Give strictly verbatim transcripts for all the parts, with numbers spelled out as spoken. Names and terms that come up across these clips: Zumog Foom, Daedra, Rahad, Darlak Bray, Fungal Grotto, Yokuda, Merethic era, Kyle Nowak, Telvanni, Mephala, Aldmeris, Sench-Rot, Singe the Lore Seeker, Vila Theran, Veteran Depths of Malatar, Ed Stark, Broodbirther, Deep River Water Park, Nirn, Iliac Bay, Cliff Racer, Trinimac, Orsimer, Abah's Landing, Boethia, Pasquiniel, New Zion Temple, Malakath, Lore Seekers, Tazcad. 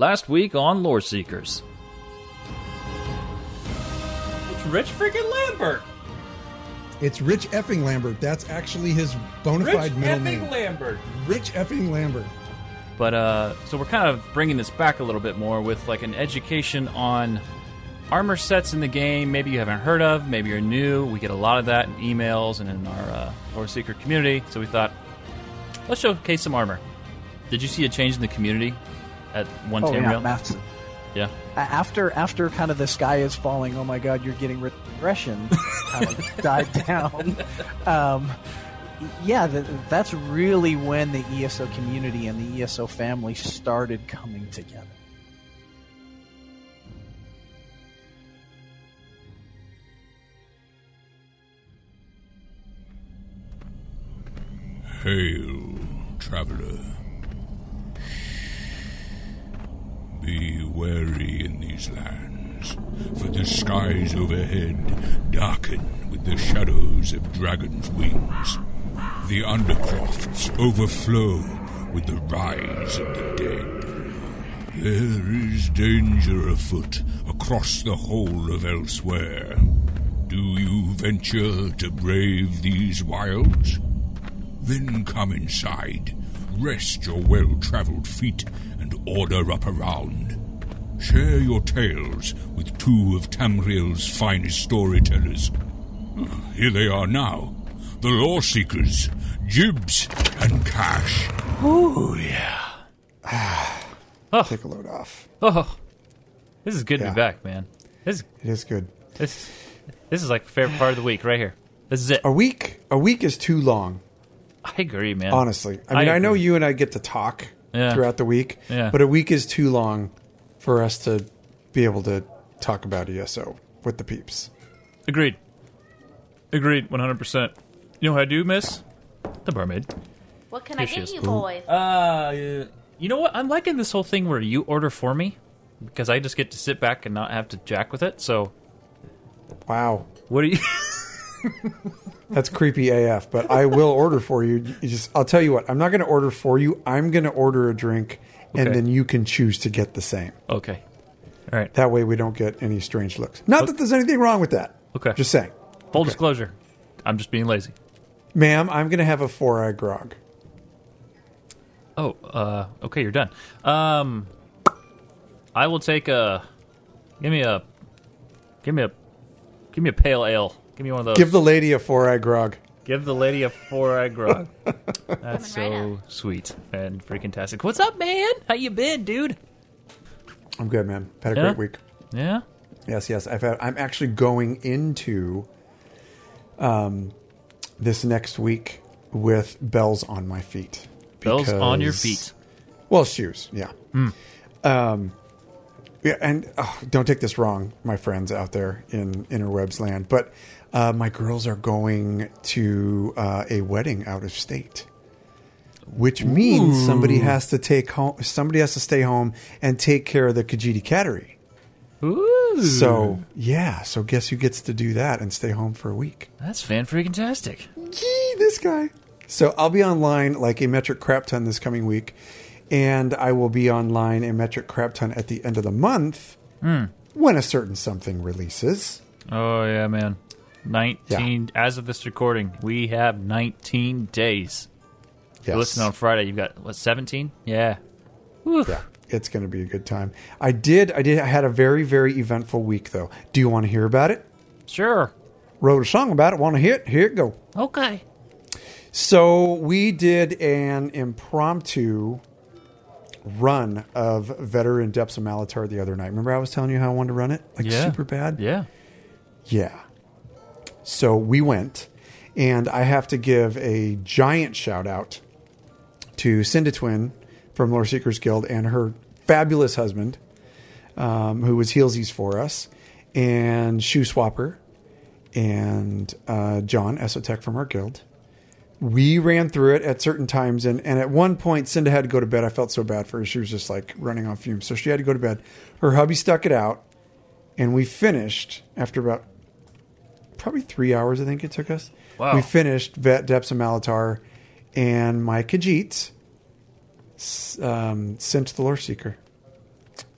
Last week on Lore Seekers. It's Rich freaking Lambert. It's Rich effing Lambert. That's actually his bona fide middle name. Rich effing Lambert. Rich effing Lambert. But, uh, so we're kind of bringing this back a little bit more with, like, an education on armor sets in the game. Maybe you haven't heard of, maybe you're new. We get a lot of that in emails and in our uh, Lore Seeker community. So we thought, let's showcase some armor. Did you see a change in the community at one oh, Tamriel? Yeah, yeah. After after kind of the sky is falling, oh my god, you're getting regression, kind of died down. Um, yeah, th- that's really when the E S O community and the E S O family started coming together. Hail, traveler. Be wary in these lands, for the skies overhead darken with the shadows of dragon's wings. The undercrofts overflow with the rise of the dead. There is danger afoot across the whole of Elsewhere. Do you venture to brave these wilds? Then come inside, rest your well-travelled feet, and order up around. Share your tales with two of Tamriel's finest storytellers. Here they are now, the Lore Seekers, Jibs and Cash. Ooh, yeah. oh. Take a load off. Oh, this is good yeah. to be back, man. This, it is good. This, this is like the favorite part of the week right here. This is it. A week, a week is too long. I agree, man. Honestly. I mean, I, I know you and I get to talk yeah. throughout the week, yeah. but a week is too long for us to be able to talk about E S O with the peeps. Agreed. Agreed, one hundred percent. You know what I do, miss? The barmaid. What can Here I get you, boys? Uh, you know what? I'm liking this whole thing where you order for me, because I just get to sit back and not have to jack with it, so... Wow. What are you... That's creepy A F, but I will order for you. You just, I'll tell you what, I'm not going to order for you. I'm going to order a drink, okay. and then you can choose to get the same. Okay. All right. That way we don't get any strange looks. Not okay. that there's anything wrong with that. Okay. Just saying. Full okay. disclosure. I'm just being lazy. Ma'am, I'm going to have a four-eye grog. Oh, uh, okay, you're done. Um, I will take a... Give me a... Give me a... Give me a pale ale. Give me one of those. Give the lady a four-eye grog. Give the lady a four-eye grog. That's so right sweet and freaking tastic. What's up, man? How you been, dude? I'm good, man. Had a yeah? great week. Yeah? Yes, yes. I've had, I'm actually going into um, this next week with bells on my feet. Because, bells on your feet. Well, shoes, yeah. Mm. Um, yeah, and oh, don't take this wrong, my friends out there in interwebs land, but... Uh, my girls are going to uh, a wedding out of state, which means Ooh. somebody has to take home. Somebody has to stay home and take care of the Khajiit cattery. Ooh. So yeah, so guess who gets to do that and stay home for a week? That's fan freaking tastic. Gee, this guy. So I'll be online like a metric crap ton this coming week, and I will be online a metric crap ton at the end of the month mm. when a certain something releases. Oh yeah, man. nineteen yeah. As of this recording, we have nineteen days. Yes. If you listen on Friday, you've got what, seventeen? Yeah. Woo. Yeah. It's going to be a good time. I did I did I had a very very eventful week though. Do you want to hear about it? Sure. Wrote a song about it. Want to hear it? Here it go. Okay. So, we did an impromptu run of Veteran Depths of Malatar the other night. Remember I was telling you how I wanted to run it? Like yeah. super bad? Yeah. Yeah. So we went, and I have to give a giant shout-out to Cinda Twin from Lore Seekers Guild and her fabulous husband, um, who was Heelsies for us, and Shoe Swapper, and uh, John, Esotech from our guild. We ran through it at certain times, and, and at one point, Cinda had to go to bed. I felt so bad for her. She was just, like, running on fumes. So she had to go to bed. Her hubby stuck it out, and we finished after about... probably three hours, I think it took us. Wow. We finished Vet Depths of Malatar, and my Khajiit um, sent the Lore Seeker.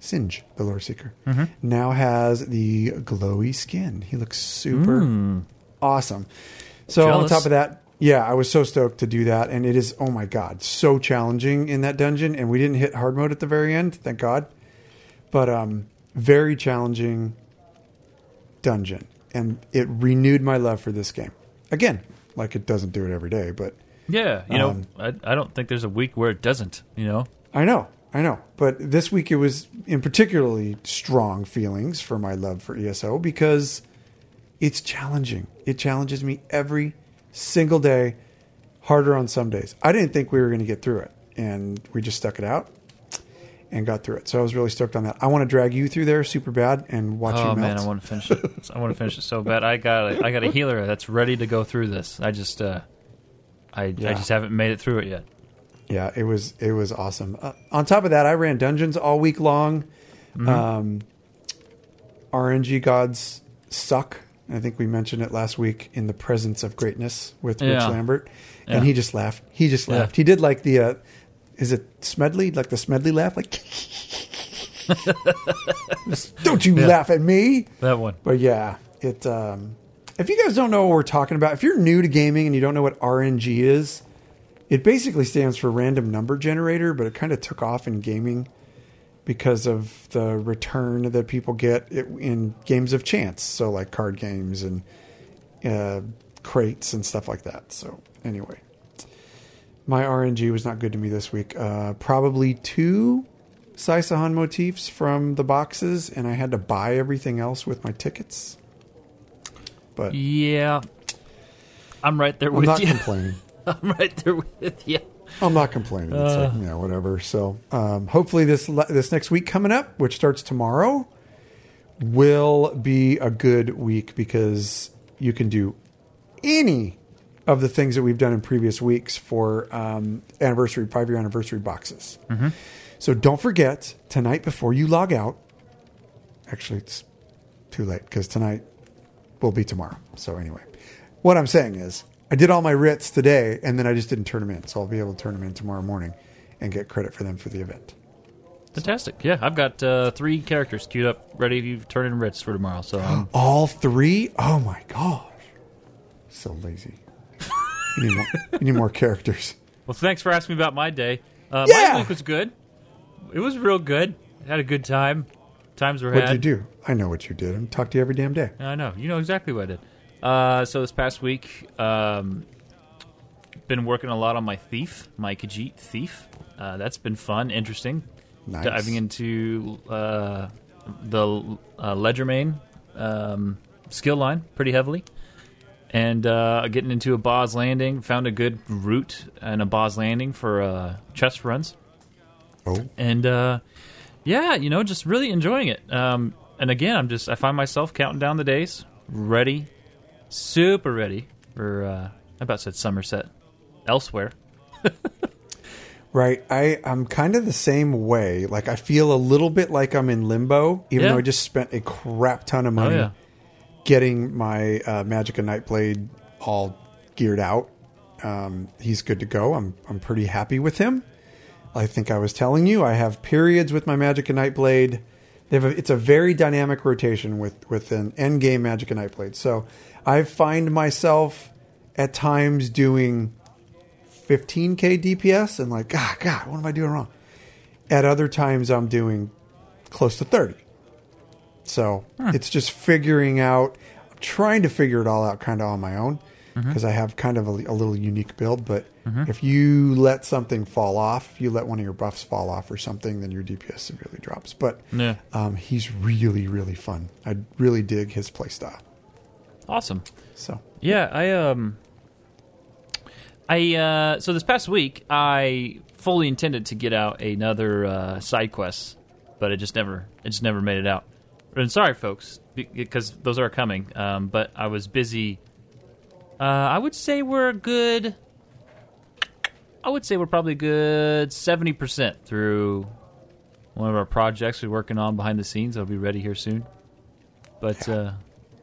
Singe, the Lore Seeker, mm-hmm. now has the glowy skin. He looks super mm. awesome. So Jealous. on top of that, yeah, I was so stoked to do that. And it is, oh my God, so challenging in that dungeon. And we didn't hit hard mode at the very end, thank God. But um, very challenging dungeon. And it renewed my love for this game. Again, like it doesn't do it every day, but... Yeah, you know, um, I, I don't think there's a week where it doesn't, you know? I know. I know. But this week it was in particularly strong feelings for my love for E S O because it's challenging. It challenges me every single day, harder on some days. I didn't think we were going to get through it, and we just stuck it out and got through it. So I was really stoked on that. I want to drag you through there super bad and watch oh, you melt. Oh, man, I want to finish it. I want to finish it so bad. I got a, I got a healer that's ready to go through this. I just... Uh, I, yeah. I just haven't made it through it yet. Yeah, it was it was awesome. Uh, on top of that, I ran dungeons all week long. Mm-hmm. Um, R N G gods suck. I think we mentioned it last week in the presence of greatness with yeah. Rich Lambert, yeah. and he just laughed. He just laughed. Yeah. He did like the uh, is it Smedley? Like the Smedley laugh? Like don't you yeah. laugh at me? That one. But yeah, it. Um, If you guys don't know what we're talking about, if you're new to gaming and you don't know what R N G is, it basically stands for Random Number Generator, but it kind of took off in gaming because of the return that people get in games of chance. So like card games and uh, crates and stuff like that. So anyway, my R N G was not good to me this week. Uh, probably two Saisahan motifs from the boxes, and I had to buy everything else with my tickets. But yeah, I'm right there I'm with you. I'm not complaining. I'm right there with you. I'm not complaining. It's uh, like, yeah, whatever. So um, hopefully this this next week coming up, which starts tomorrow, will be a good week because you can do any of the things that we've done in previous weeks for um, anniversary, five-year anniversary boxes. Mm-hmm. So don't forget, tonight before you log out, actually it's too late because tonight, will be tomorrow. So anyway, what I'm saying is I did all my writs today and then I just didn't turn them in. So I'll be able to turn them in tomorrow morning and get credit for them for the event. Fantastic. Yeah. I've got uh, three characters queued up, ready to turn in writs for tomorrow. So um... all three? Oh my gosh. So lazy. You need more, you need more characters. Well, thanks for asking me about my day. Uh, yeah! My week was good. It was real good. I had a good time. Times were had. What'd you do? I know what you did. I talk to you every damn day. I know. You know exactly what I did. Uh, so this past week, um, been working a lot on my thief, my Khajiit thief. Uh, that's been fun, interesting. Nice. Diving into uh, the uh, ledger main um, skill line pretty heavily. And uh, getting into Abah's Landing. Found a good route in Abah's Landing for uh, chest runs. Oh. And... Uh, Yeah, you know, just really enjoying it. Um, and again, I'm just, I find myself counting down the days, ready, super ready for, uh, I about said Somerset, Elsewhere. Right. I, I'm kind of the same way. Like, I feel a little bit like I'm in limbo, even yeah. though I just spent a crap ton of money oh, yeah. getting my uh, Magic of Nightblade all geared out. Um, he's good to go. I'm I'm pretty happy with him. I think I was telling you, I have periods with my Magic and Nightblade. They have a, it's a very dynamic rotation with, with an endgame Magic and Nightblade. So I find myself at times doing fifteen K D P S and like, ah, God, what am I doing wrong? At other times, I'm doing close to thirty. So huh. it's just figuring out, I'm trying to figure it all out kind of on my own because mm-hmm. I have kind of a, a little unique build, but mm-hmm. if you let something fall off, if you let one of your buffs fall off or something, then your D P S severely drops. But yeah. um, he's really, really fun. I really dig his playstyle. Awesome. So yeah, I um, I uh, so this past week I fully intended to get out another uh, side quest, but it just never it just never made it out. And sorry, folks, because those are coming. Um, but I was busy. Uh, I would say we're a good. I would say we're probably a good seventy percent through one of our projects we're working on behind the scenes. I'll be ready here soon. But yeah. uh,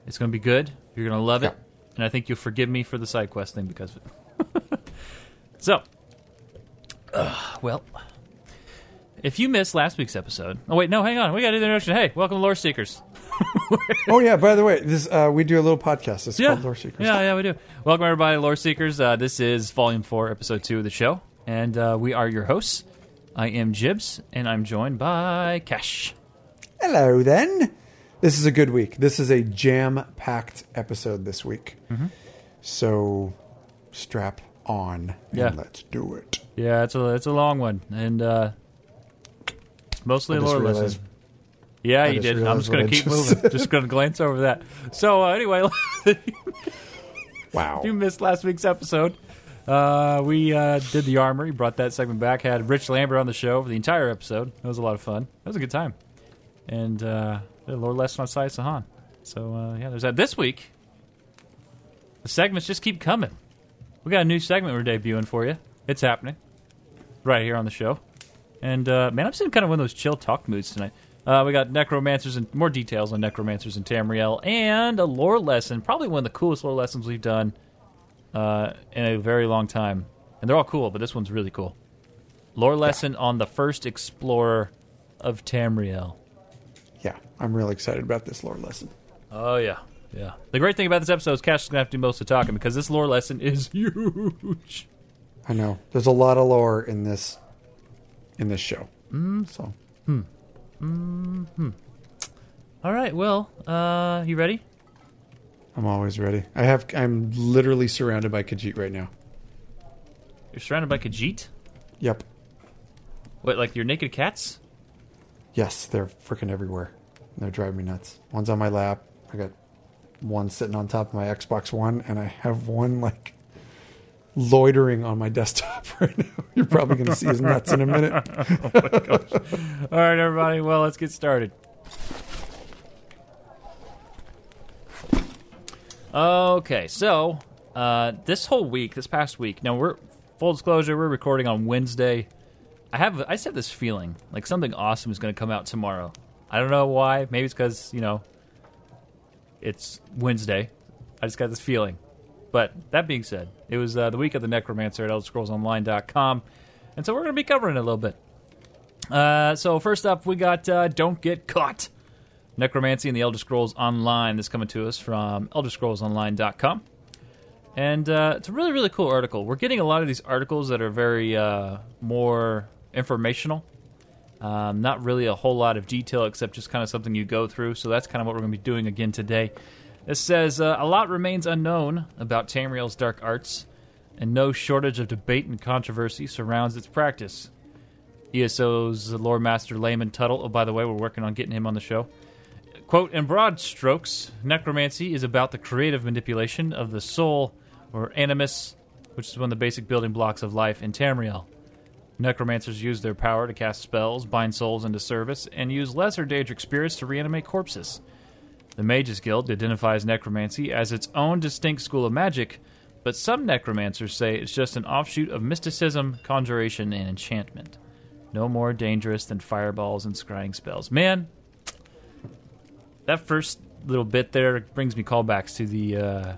it's going to be good. You're going to love yeah. it. And I think you'll forgive me for the side quest thing because of it. So, uh, well, If you missed last week's episode... Oh, wait, no, hang on. We got to do the notion. Hey, welcome to Lore Seekers. Oh, yeah, by the way, this uh, we do a little podcast. It's yeah. called Lore Seekers. Yeah, yeah, we do. Welcome, everybody, to Lore Seekers. Uh, this is Volume four, Episode two of the show, and uh, we are your hosts. I am Jibs, and I'm joined by Cash. Hello, then. This is a good week. This is a jam-packed episode this week. Mm-hmm. So strap on, yeah. and let's do it. Yeah, it's a, it's a long one, and... Uh, Mostly I lore lessons. Yeah, I you did. I'm just going to keep just moving. Just going to glance over that. So uh, anyway, wow, you missed last week's episode. Uh, we uh, did the armory, brought that segment back. Had Rich Lambert on the show for the entire episode. That was a lot of fun. That was a good time. And uh, the lore lesson on Sai Sahan. So uh, yeah, there's that. This week, the segments just keep coming. We got a new segment we're debuting for you. It's happening right here on the show. And, uh, man, I'm sitting kind of one of those chill talk moods tonight. Uh, we got Necromancers and more details on Necromancers and Tamriel, and a lore lesson, probably one of the coolest lore lessons we've done uh, in a very long time. And they're all cool, but this one's really cool. Lore lesson yeah. on the first explorer of Tamriel. Yeah, I'm really excited about this lore lesson. Oh, yeah, yeah. The great thing about this episode is Cash is going to have to do most of the talking because this lore lesson is huge. I know. There's a lot of lore in this In this show. Mm. So. Mm. Mm-hmm. All right. Well, uh, you ready? I'm always ready. I have. I'm literally surrounded by Khajiit right now. You're surrounded by Khajiit? Yep. What, like your naked cats? Yes, they're freaking everywhere. They're driving me nuts. One's on my lap. I got one sitting on top of my Xbox One, and I have one like loitering on my desktop right now. You're probably going to see his nuts in a minute. Oh my gosh. All right, everybody. Well, let's get started. Okay, so uh, this whole week, this past week, now we're, full disclosure, we're recording on Wednesday. I have, I just have this feeling like something awesome is going to come out tomorrow. I don't know why. Maybe it's because, you know, it's Wednesday. I just got this feeling. But that being said, it was uh, the week of the Necromancer at Elder Scrolls Online dot com, and so we're going to be covering it a little bit. Uh, so first up, we got uh, Don't Get Caught, Necromancy and the Elder Scrolls Online. This is coming to us from Elder Scrolls Online dot com, and uh, it's a really, really cool article. We're getting a lot of these articles that are very uh, more informational, um, not really a whole lot of detail except just kind of something you go through, so that's kind of what we're going to be doing again today. It says, uh, a lot remains unknown about Tamriel's dark arts, and no shortage of debate and controversy surrounds its practice. E S O's lore master Layman Tuttle, oh, by the way, we're working on getting him on the show. Quote, in broad strokes, necromancy is about the creative manipulation of the soul, or animus, which is one of the basic building blocks of life in Tamriel. Necromancers use their power to cast spells, bind souls into service, and use lesser Daedric spirits to reanimate corpses. The Mages Guild identifies necromancy as its own distinct school of magic, but some necromancers say it's just an offshoot of mysticism, conjuration, and enchantment. No more dangerous than fireballs and scrying spells. Man, that first little bit there brings me callbacks to the uh,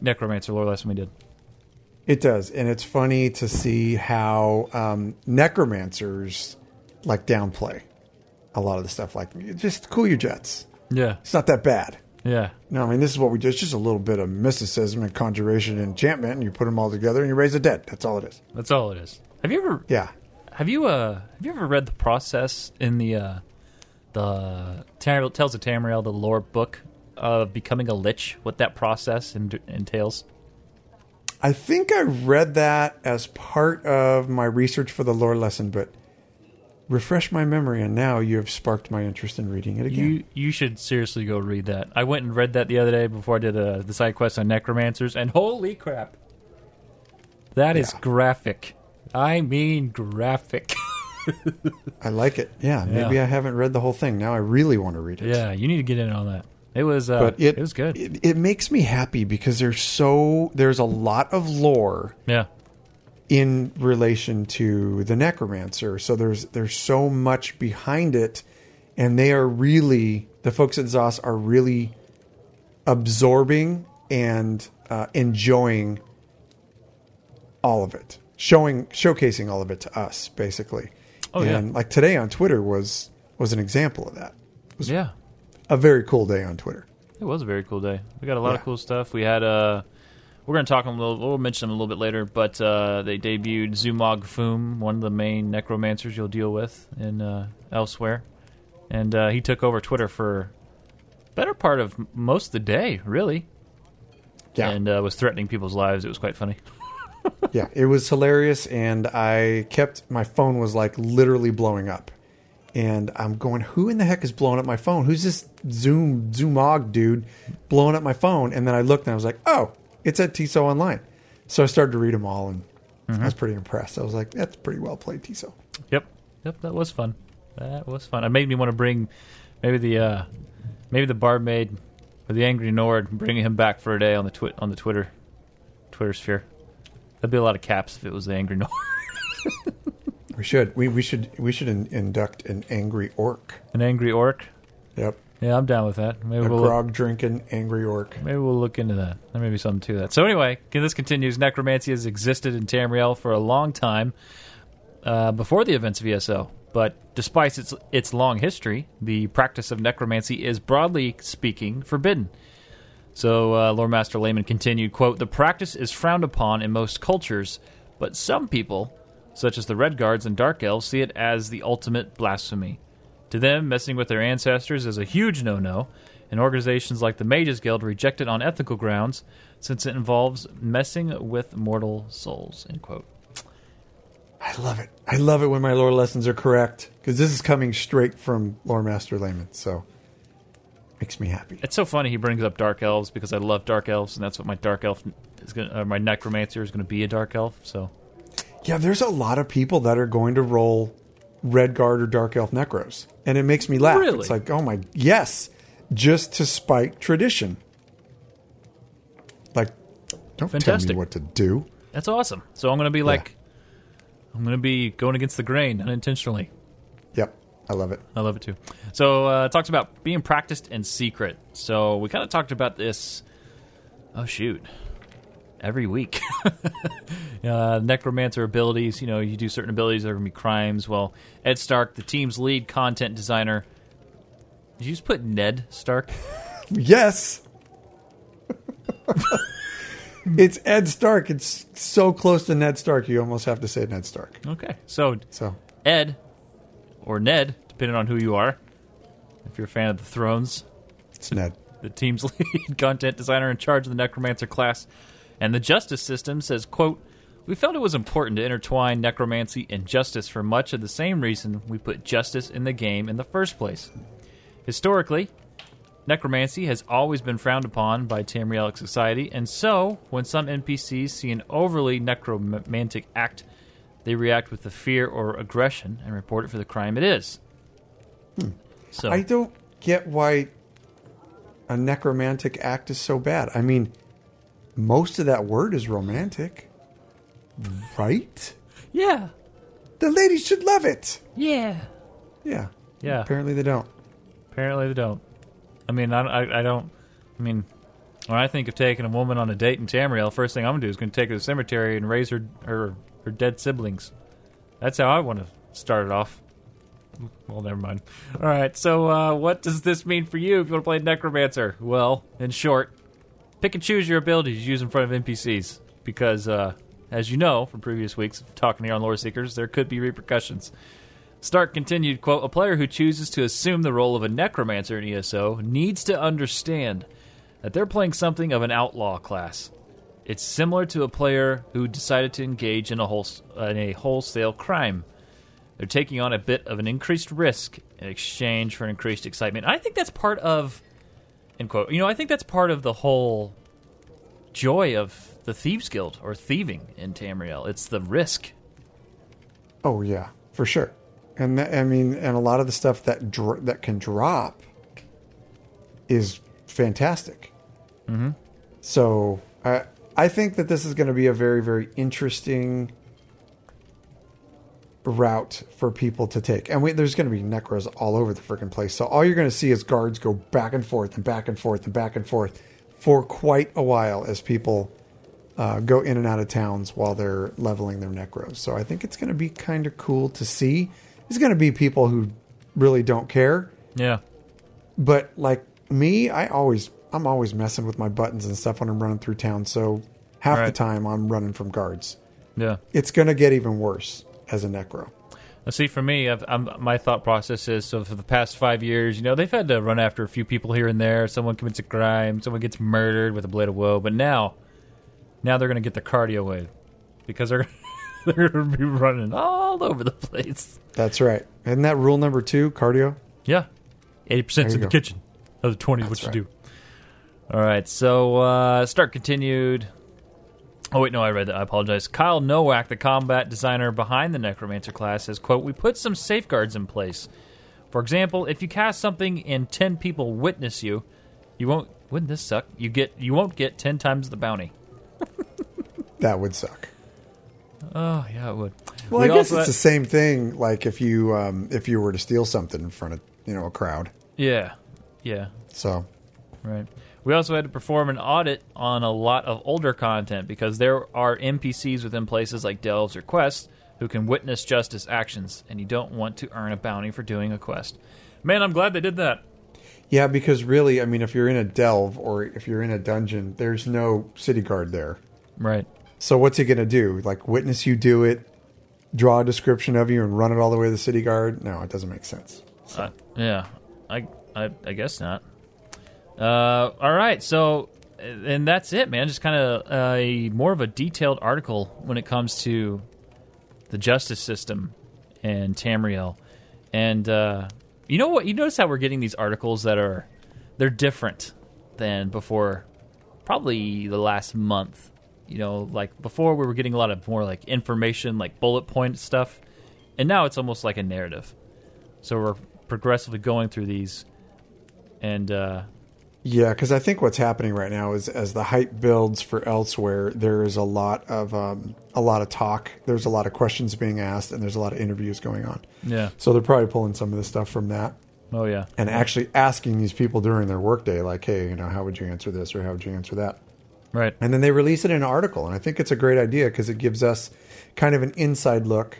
necromancer lore lesson we did. It does, and it's funny to see how um, necromancers like downplay a lot of the stuff. Like, just cool your jets. Yeah. It's not that bad. Yeah. No, I mean, this is what we do. It's just a little bit of mysticism and conjuration and enchantment, and you put them all together and you raise the dead. That's all it is. That's all it is. Have you ever... Yeah. Have you uh have you ever read The Process in the uh the Tamriel, Tales of Tamriel, the lore book of becoming a lich, what that process entails? I think I read that as part of my research for the lore lesson, but refresh my memory, and now you have sparked my interest in reading it again. You, you should seriously go read that. I went and read that the other day before I did a, the side quest on Necromancers, and holy crap. That yeah. is graphic. I mean graphic. I like it. Yeah, yeah, maybe I haven't read the whole thing. Now I really want to read it. Yeah, you need to get in on that. It was uh, but it, it was good. It, it makes me happy because there's so there's a lot of lore. Yeah. In relation to the necromancer, so there's there's so much behind it, and they are really the folks at Zos are really absorbing and uh, enjoying all of it, showing showcasing all of it to us, basically. Oh, and yeah. like today on Twitter was was an example of that. It was yeah. a very cool day on Twitter. It was a very cool day. We got a lot yeah. of cool stuff. We had uh, we're going to talk a little. We'll mention them a little bit later. But uh, they debuted Zumog Foom, one of the main necromancers you'll deal with in uh, Elsewhere, and uh, he took over Twitter for better part of most of the day, really. Yeah, and uh, was threatening people's lives. It was quite funny. Yeah, it was hilarious, and I kept my phone was like literally blowing up, and I'm going, who in the heck is blowing up my phone? Who's this Zoom Zumog dude blowing up my phone? And then I looked, and I was like, oh, it's at T I S O Online. So I started to read them all, and mm-hmm. I was pretty impressed. I was like, that's pretty well played, T I S O. Yep, yep, that was fun. That was fun. It made me want to bring maybe the uh, maybe the barmaid or the angry Nord, bringing him back for a day on the twi- on the Twitter Twitter sphere. That'd be a lot of caps if it was the angry Nord. we should. We we should we should in, induct an angry orc. An angry orc? Yep. Yeah, I'm down with that. Maybe a we'll grog drinking angry orc. Maybe we'll look into that. There may be something to that. So anyway, this continues. Necromancy has existed in Tamriel for a long time uh, before the events of E S O. But despite its its long history, the practice of necromancy is, broadly speaking, forbidden. So uh, Lore Master Layman continued, quote, "The practice is frowned upon in most cultures, but some people, such as the Red Guards and Dark Elves, see it as the ultimate blasphemy. To them, messing with their ancestors is a huge no-no, and organizations like the Mages Guild reject it on ethical grounds, since it involves messing with mortal souls," end quote. I love it. I love it when my lore lessons are correct, because this is coming straight from Lore Master Layman, so... makes me happy. It's so funny he brings up Dark Elves, because I love Dark Elves, and that's what my Dark Elf is going to, my Necromancer is going to be a Dark Elf, so. Yeah, there's a lot of people that are going to roll Red Guard or Dark Elf Necros, and it makes me laugh. Really? It's like, oh my, yes, just to spike tradition. Like, don't Fantastic. tell me what to do. That's awesome. So I'm going to be like, yeah. I'm going to be going against the grain unintentionally. Yep. I love it. I love it, too. So uh, it talks about being practiced in secret. So we kind of talked about this, oh, shoot, every week. uh, necromancer abilities, you know, you do certain abilities, there are going to be crimes. Well, Ed Stark, the team's lead content designer. Did you just put Ned Stark? Yes. It's Ed Stark. It's so close to Ned Stark, you almost have to say Ned Stark. Okay. So, so. Ed... or Ned, depending on who you are. If you're a fan of the Thrones, it's Ned. The team's lead content designer in charge of the Necromancer class and the justice system says, quote, "We felt it was important to intertwine necromancy and justice for much of the same reason we put justice in the game in the first place. Historically, necromancy has always been frowned upon by Tamrielic society, and so when some N P Cs see an overly necromantic act, they react with the fear or aggression and report it for the crime it is." Hmm. So I don't get why a necromantic act is so bad. I mean, most of that word is romantic, right? Yeah. The ladies should love it. Yeah. Yeah. Yeah. Apparently they don't. Apparently they don't. I mean, I, I, I don't... I mean... when I think of taking a woman on a date in Tamriel, first thing I'm going to do is going to take her to the cemetery and raise her, her her dead siblings. That's how I want to start it off. Well, never mind. All right, so uh, what does this mean for you if you want to play Necromancer? Well, in short, pick and choose your abilities you use in front of N P Cs. Because, uh, as you know from previous weeks of talking here on Lore Seekers, there could be repercussions. Stark continued, quote, "A player who chooses to assume the role of a Necromancer in E S O needs to understand that they're playing something of an outlaw class. It's similar to a player who decided to engage in a, whole, in a wholesale crime. They're taking on a bit of an increased risk in exchange for increased excitement." I think that's part of, end quote, you know, I think that's part of the whole joy of the Thieves Guild or thieving in Tamriel. It's the risk. Oh yeah, for sure. And that, I mean, and a lot of the stuff that dro- that can drop is fantastic. Mm-hmm. So I I think that this is going to be a very, very interesting route for people to take. And we, there's going to be necros all over the freaking place. So all you're going to see is guards go back and forth and back and forth and back and forth for quite a while as people uh, go in and out of towns while they're leveling their necros. So I think it's going to be kind of cool to see. there's going to be people who really don't care. Yeah. But like me, I always, I'm always messing with my buttons and stuff when I'm running through town. So half right. the time I'm running from guards. Yeah. It's going to get even worse as a necro. Now, see, for me, I've, I'm, my thought process is, so for the past five years, you know, they've had to run after a few people here and there. Someone commits a crime. Someone gets murdered with a blade of woe. But now, now they're going to get their cardio away because they're they're going to be running all over the place. That's right. Isn't that rule number two, cardio? Yeah. eighty percent in the kitchen. Other twenty is what you do. All right, so uh, start continued. Oh, wait, no, I read that. I apologize. Kyle Nowak, the combat designer behind the Necromancer class, says, quote, we put some safeguards in place. For example, if you cast something and ten people witness you, you won't... Wouldn't this suck? You get you won't get ten times the bounty. That would suck. Oh, yeah, it would. Well, we I guess it's had, the same thing, like, if you um, if you were to steal something in front of, you know, a crowd. Yeah, yeah. So. Right. We also had to perform an audit on a lot of older content because there are N P Cs within places like delves or quests who can witness justice actions, and you don't want to earn a bounty for doing a quest. Man, I'm glad they did that. Yeah, because really, I mean, if you're in a delve or if you're in a dungeon, there's no city guard there. Right. So what's he going to do? Like, witness you do it, draw a description of you, and run it all the way to the city guard? No, it doesn't make sense. So. Uh, yeah, I, I, I guess not. Uh, all right, so, and that's it, man. Just kind of a more of a detailed article when it comes to the justice system and Tamriel. And uh, you know what? You notice how we're getting these articles that are, they're different than before, probably the last month. You know, like before we were getting a lot of more like information, like bullet point stuff. And now it's almost like a narrative. So we're progressively going through these and, uh, yeah, because I think what's happening right now is as the hype builds for Elsewhere, there is a lot of um, a lot of talk. There's a lot of questions being asked, and there's a lot of interviews going on. Yeah. So they're probably pulling some of the stuff from that. Oh, yeah. And actually asking these people during their workday, like, hey, you know, how would you answer this or how would you answer that? Right. And then they release it in an article, and I think it's a great idea because it gives us kind of an inside look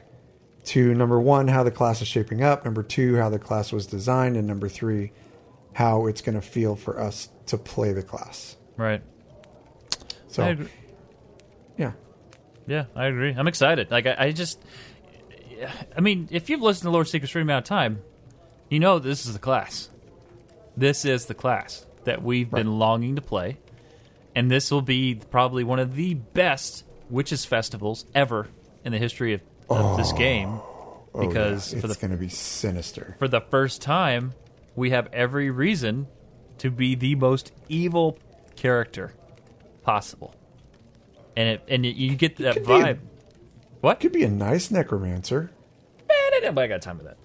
to, number one, how the class is shaping up, number two, how the class was designed, and number three, how it's going to feel for us to play the class. Right. So, I agree. yeah. Yeah, I agree. I'm excited. Like, I, I just, I mean, if you've listened to Lore Seekers for any amount of time, you know this is the class. This is the class that we've right. been longing to play. And this will be probably one of the best Witches Festivals ever in the history of, of oh. this game. Because oh, yeah. it's going to be sinister. For the first time, we have every reason to be the most evil character possible, and it and you get that could vibe. A, what could be a nice necromancer? Man, I never got time for that.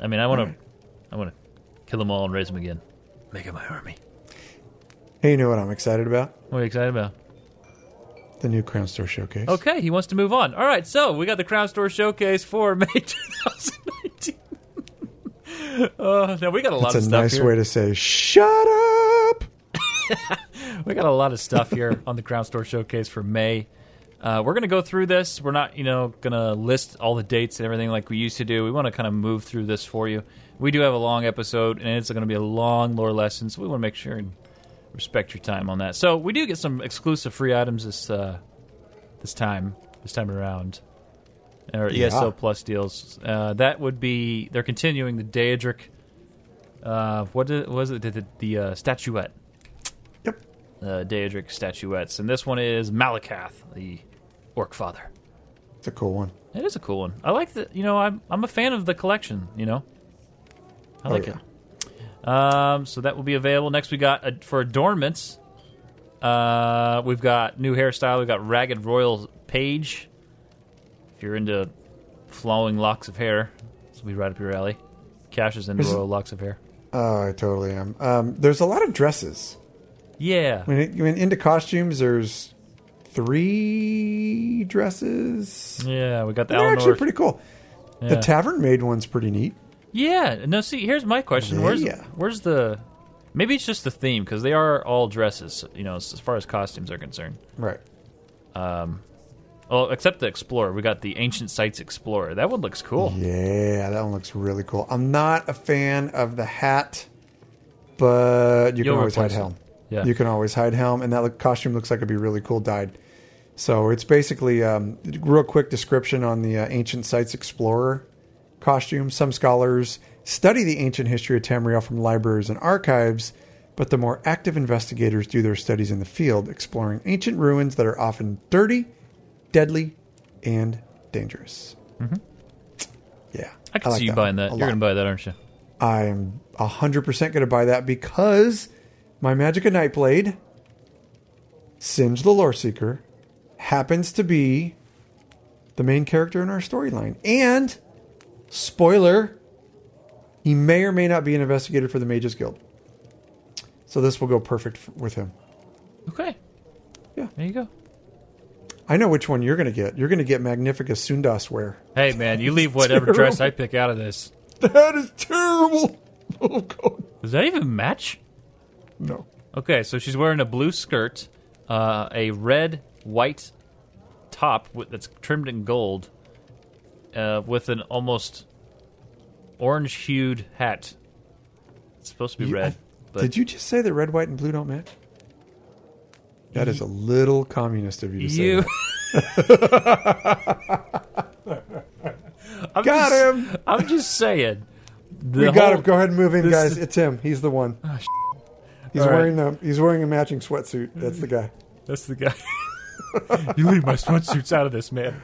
I mean, I want right. to, I want to kill them all and raise them again, make it my army. Hey, you know what I'm excited about? What are you excited about? The new Crown Store Showcase. Okay, he wants to move on. All right, so we got the Crown Store Showcase for May twenty nineteen. Uh, now we got a lot That's of stuff. That's a nice here. way to say shut up. We got a lot of stuff here on the Crown Store Showcase for May. Uh, we're gonna go through this. We're not, you know, gonna list all the dates and everything like we used to do. We want to kind of move through this for you. We do have a long episode, and it's gonna be a long lore lesson, so we want to make sure and respect your time on that. So we do get some exclusive free items this uh, this time, this time around. Or yeah. E S O Plus deals. Uh, that would be... They're continuing the Daedric... Uh, what did, was it? The, the, the uh, statuette. Yep. Uh, Daedric statuettes. And this one is Malakath, the Orc Father. It's a cool one. It is a cool one. I like the... You know, I'm I'm a fan of the collection, you know? I like oh, yeah. it. Um, so that will be available. Next we got, a, for adornments, uh, we've got new hairstyle. We've got Ragged Royal Page. You're into flowing locks of hair, so we right up your alley. Cash is into there's, royal locks of hair. Oh, I totally am. Um, there's a lot of dresses. Yeah. When, it, when into costumes, there's three dresses. Yeah, we got the. They're Eleanor. Actually pretty cool. Yeah. The tavern maid one's pretty neat. Yeah. No, see, here's my question. Where's yeah. where's the? Maybe it's just the theme because they are all dresses. You know, as far as costumes are concerned. Right. Um. Well, except the Explorer. We got the Ancient Sites Explorer. That one looks cool. Yeah, that one looks really cool. I'm not a fan of the hat, but you You'll can always hide it. Helm. Yeah. You can always hide Helm, and that look, costume looks like it'd be really cool dyed. So it's basically um, a real quick description on the uh, Ancient Sites Explorer costume. Some scholars study the ancient history of Tamriel from libraries and archives, but the more active investigators do their studies in the field, exploring ancient ruins that are often dirty, deadly, and dangerous. Mm-hmm. Yeah. I can I like see you that buying that. You're going to buy that, aren't you? I am one hundred percent going to buy that because my Magicka Nightblade, Singe the Lore Seeker, happens to be the main character in our storyline. And, spoiler, he may or may not be an investigator for the Mages Guild. So this will go perfect f- with him. Okay. Yeah. There you go. I know which one you're going to get. You're going to get Magnifica Sundas wear. Hey, man, you leave whatever terrible dress I pick out of this. That is terrible. Oh, God. Does that even match? No. Okay, so she's wearing a blue skirt, uh, a red, white top with, that's trimmed in gold, uh, with an almost orange-hued hat. It's supposed to be you, red. I, but did you just say that red, white, and blue don't match? That is a little communist of you to you. say that. I'm got just, him! I'm just saying. We got whole, him. Go ahead and move in, guys. Is, it's him. He's the one. Oh, sh- he's, wearing right. the, he's wearing a matching sweatsuit. That's the guy. That's the guy. You leave my sweatsuits out of this, man.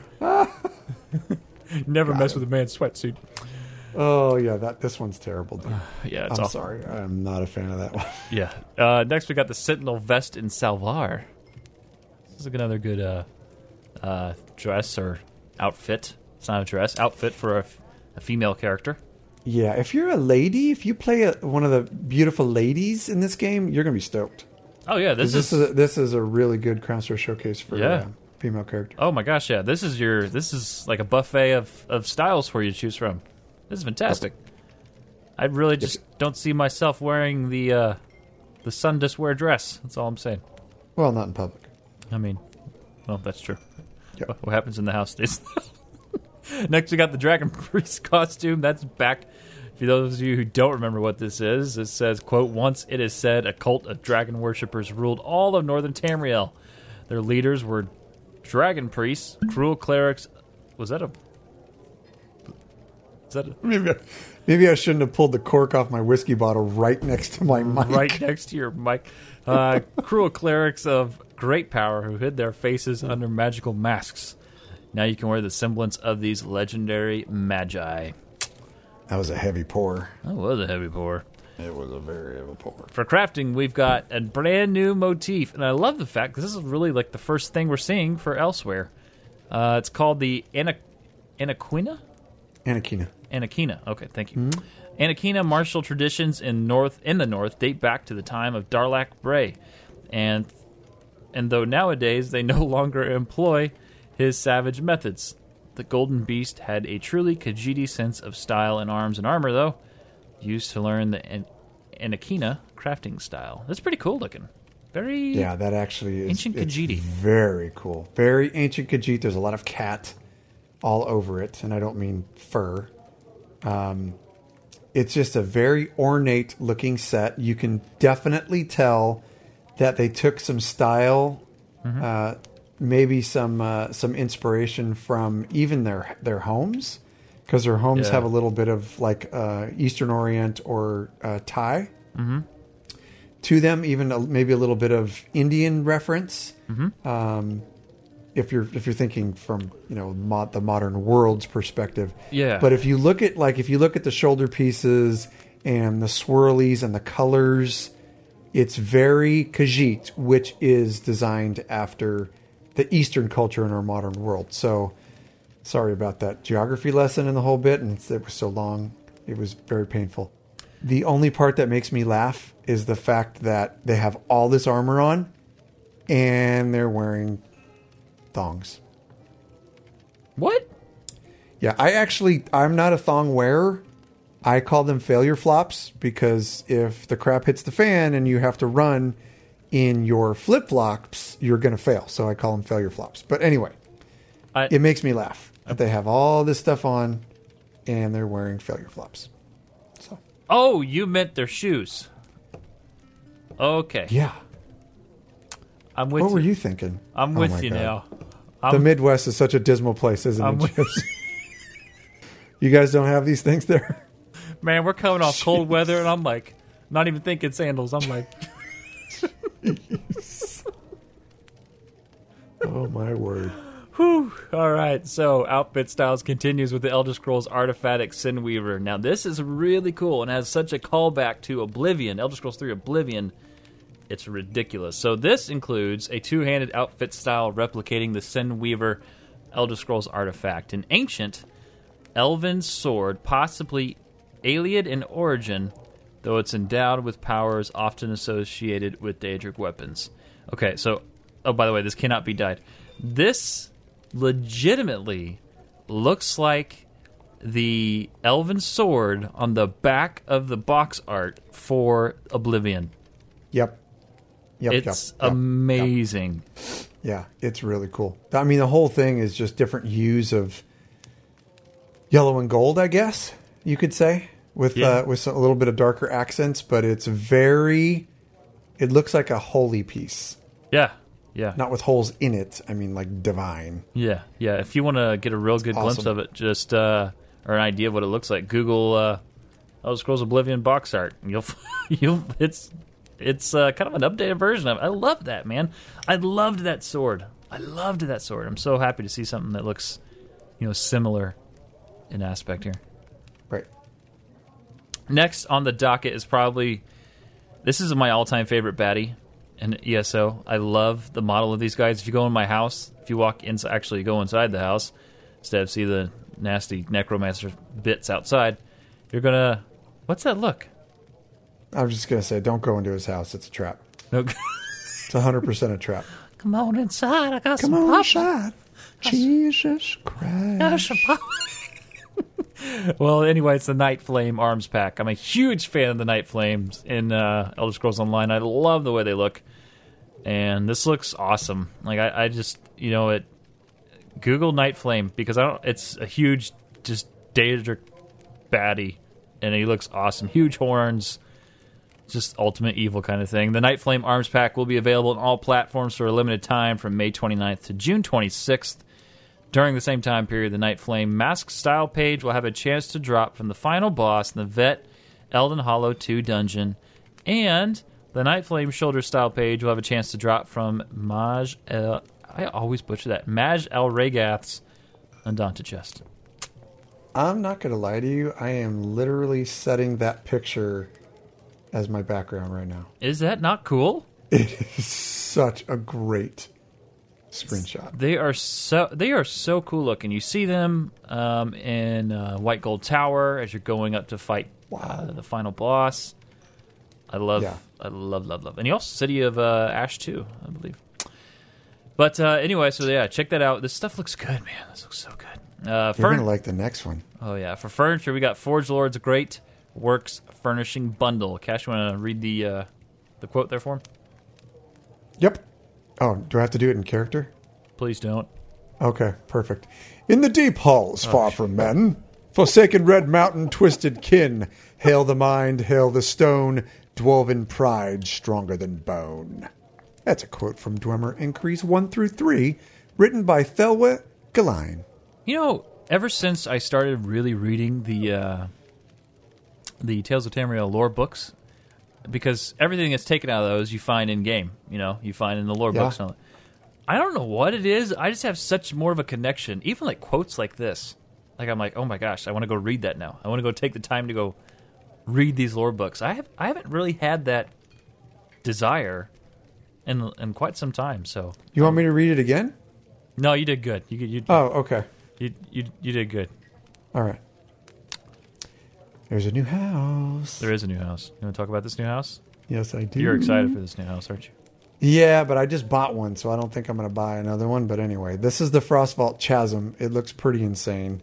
Never got mess him. with a man's sweatsuit. Oh, yeah, that this one's terrible, dude. Uh, yeah, it's I'm awful. sorry. I'm not a fan of that one. Yeah. Uh, next, we got the Sentinel Vest in Salvar. This is like another good uh, uh, dress or outfit. It's not a dress. Outfit for a, a female character. Yeah, if you're a lady, if you play a, one of the beautiful ladies in this game, you're going to be stoked. Oh, yeah. This is... This is, a, this is a really good crowdsource showcase for yeah. uh, female character. Oh, my gosh, yeah. This is your... This is like a buffet of, of styles for you to choose from. This is fantastic. I really just don't see myself wearing the uh, the Sundas wear dress. That's all I'm saying. Well, not in public. I mean, well, that's true. Yep. What, what happens in the house stays. Next, we got the Dragon Priest costume. That's back. For those of you who don't remember what this is, it says, quote, once it is said a cult of dragon worshippers ruled all of northern Tamriel. Their leaders were dragon priests, cruel clerics. Was that a... Is that a- maybe, I, maybe I shouldn't have pulled the cork off my whiskey bottle right next to my mic. Right next to your mic. Uh, cruel clerics of great power who hid their faces under magical masks. Now you can wear the semblance of these legendary magi. That was a heavy pour. That was a heavy pour. It was a very heavy pour. For crafting, we've got a brand new motif. And I love the fact this is really like the first thing we're seeing for Elsewhere. Uh, it's called the Ana- Anaquina? Anaquina. Anaquina. Okay, thank you. Mm-hmm. Anaquina martial traditions in north in the north date back to the time of Darlak Bray, and and though nowadays they no longer employ his savage methods, the golden beast had a truly Khajiit sense of style in arms and armor, though used to learn the An- Anaquina crafting style. That's pretty cool looking. Very yeah, that actually is ancient Khajiit. Very cool. Very ancient Khajiit. There's a lot of cat all over it, and I don't mean fur. Um, it's just a very ornate looking set. You can definitely tell that they took some style, mm-hmm. uh, maybe some uh, some inspiration from even their their homes, because their homes yeah. have a little bit of like uh, Eastern Orient or uh, Thai mm-hmm. to them, even a, maybe a little bit of Indian reference. Mm-hmm. Um, If you're if you're thinking from you know mod, the modern world's perspective, yeah. But if you look at like if you look at the shoulder pieces and the swirlies and the colors, it's very Khajiit, which is designed after the Eastern culture in our modern world. So, sorry about that geography lesson and the whole bit, and it was so long, it was very painful. The only part that makes me laugh is the fact that they have all this armor on, and they're wearing thongs. What? Yeah, I actually, I'm not a thong wearer. I call them failure flops because if the crap hits the fan and you have to run in your flip flops, you're going to fail. So I call them failure flops. But anyway, I, it makes me laugh that they have all this stuff on and they're wearing failure flops. So. Oh, you meant their shoes. Okay. Yeah. I'm with what you. Were you thinking? I'm with oh you God. Now. I'm, the Midwest is such a dismal place, isn't I'm it? With- you guys don't have these things there? Man, we're coming off Jeez. cold weather, and I'm like, not even thinking sandals. I'm like... Oh, my word. Whew. All right, so Outfit Styles continues with the Elder Scrolls Artifact Sinweaver. Now, this is really cool and has such a callback to Oblivion, Elder Scrolls three Oblivion. It's ridiculous. So this includes a two-handed outfit style replicating the Sinweaver Elder Scrolls Artifact, an ancient elven sword, possibly alien in origin, though it's endowed with powers often associated with Daedric weapons. Okay, so... Oh, by the way, this cannot be dyed. This legitimately looks like the elven sword on the back of the box art for Oblivion. Yep. Yep, it's yep, amazing. Yep. Yeah, it's really cool. I mean, the whole thing is just different hues of yellow and gold, I guess you could say, with yeah. uh, with a little bit of darker accents, but it's very... It looks like a holy piece. Yeah, yeah. Not with holes in it. I mean, like divine. Yeah, yeah. If you want to get a real it's good awesome. glimpse of it, just uh, or an idea of what it looks like, Google uh, Elder Scrolls Oblivion box art, and you'll you'll it's it's uh, kind of an updated version of it. I love that, man. I loved that sword. I loved that sword. I'm so happy to see something that looks, you know, similar in aspect here. Right. Next on the docket is probably this is my all-time favorite baddie. And E S O, I love the model of these guys. If you go in my house, if you walk inside, actually go inside the house, instead of see the nasty Necromancer bits outside, you're going to... What's that look? I was just going to say, don't go into his house. It's a trap. No. It's one hundred percent a trap. Come on inside. I got Come some Come on inside. Jesus Christ. Got some pop- Well, anyway, it's the Night Flame arms pack. I'm a huge fan of the Night Flames in uh, Elder Scrolls Online. I love the way they look, and this looks awesome. Like I, I just, you know, it. Google Night Flame because I don't. It's a huge, just Daedric baddie, and he looks awesome. Huge horns, just ultimate evil kind of thing. The Night Flame arms pack will be available on all platforms for a limited time from May twenty-ninth to June twenty-sixth. During the same time period, the Night Flame mask style page will have a chance to drop from the final boss in the Vet Elden Hollow two dungeon, and the Night Flame shoulder style page will have a chance to drop from Maj El... I always butcher that. Maj El Ragath's Undaunted chest. I'm not going to lie to you. I am literally setting that picture as my background right now. Is that not cool? It is such a great... Screenshot. They are so they are so cool looking. You see them um, in uh, White Gold Tower as you're going up to fight wow. uh, the final boss. I love, yeah. I love, love, love, and he also City of uh, Ash too, I believe. But uh, anyway, so yeah, check that out. This stuff looks good, man. This looks so good. Uh, you're furn- gonna like the next one. Oh yeah, for furniture we got Forge Lord's Great Works Furnishing Bundle. Cash, you want to read the uh, the quote there for him? Yep. Oh, do I have to do it in character? Please don't. Okay, perfect. In the deep halls, oh, far from men, forsaken red mountain, twisted kin, hail the mind, hail the stone, dwarven pride stronger than bone. That's a quote from Dwemer Increase one through three, written by Thelwa Galine. You know, ever since I started really reading the uh, the Tales of Tamriel lore books... Because everything that's taken out of those you find in game, you know, you find in the lore yeah. books. And all that. I don't know what it is. I just have such more of a connection. Even like quotes like this, like I'm like, oh my gosh, I want to go read that now. I want to go take the time to go read these lore books. I have I haven't really had that desire in in quite some time. So you want me to read it again? No, you did good. You you. Oh, okay. You you you did good. All right. There's a new house. There is a new house. You want to talk about this new house? Yes, I do. You're excited for this new house, aren't you? Yeah, but I just bought one, so I don't think I'm going to buy another one. But anyway, this is the Frostvault Chasm. It looks pretty insane.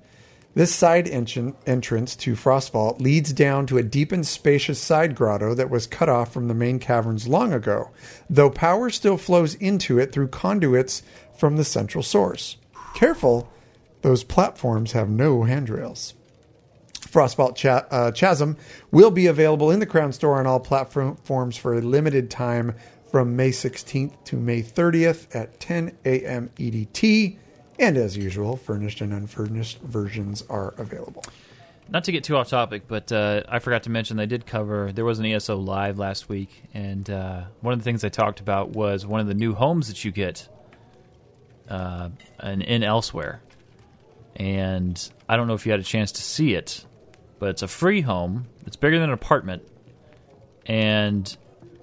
This side entran- entrance to Frostvault leads down to a deep and spacious side grotto that was cut off from the main caverns long ago, though power still flows into it through conduits from the central source. Careful, those platforms have no handrails. Frostvault cha- uh, Chasm will be available in the Crown Store on all platforms for a limited time from May sixteenth to May thirtieth at ten a.m. E D T. And as usual, furnished and unfurnished versions are available. Not to get too off topic, but uh, I forgot to mention they did cover, there was an E S O Live last week, and uh, one of the things they talked about was one of the new homes that you get uh, in, in Elsewhere. And I don't know if you had a chance to see it, but it's a free home. It's bigger than an apartment, and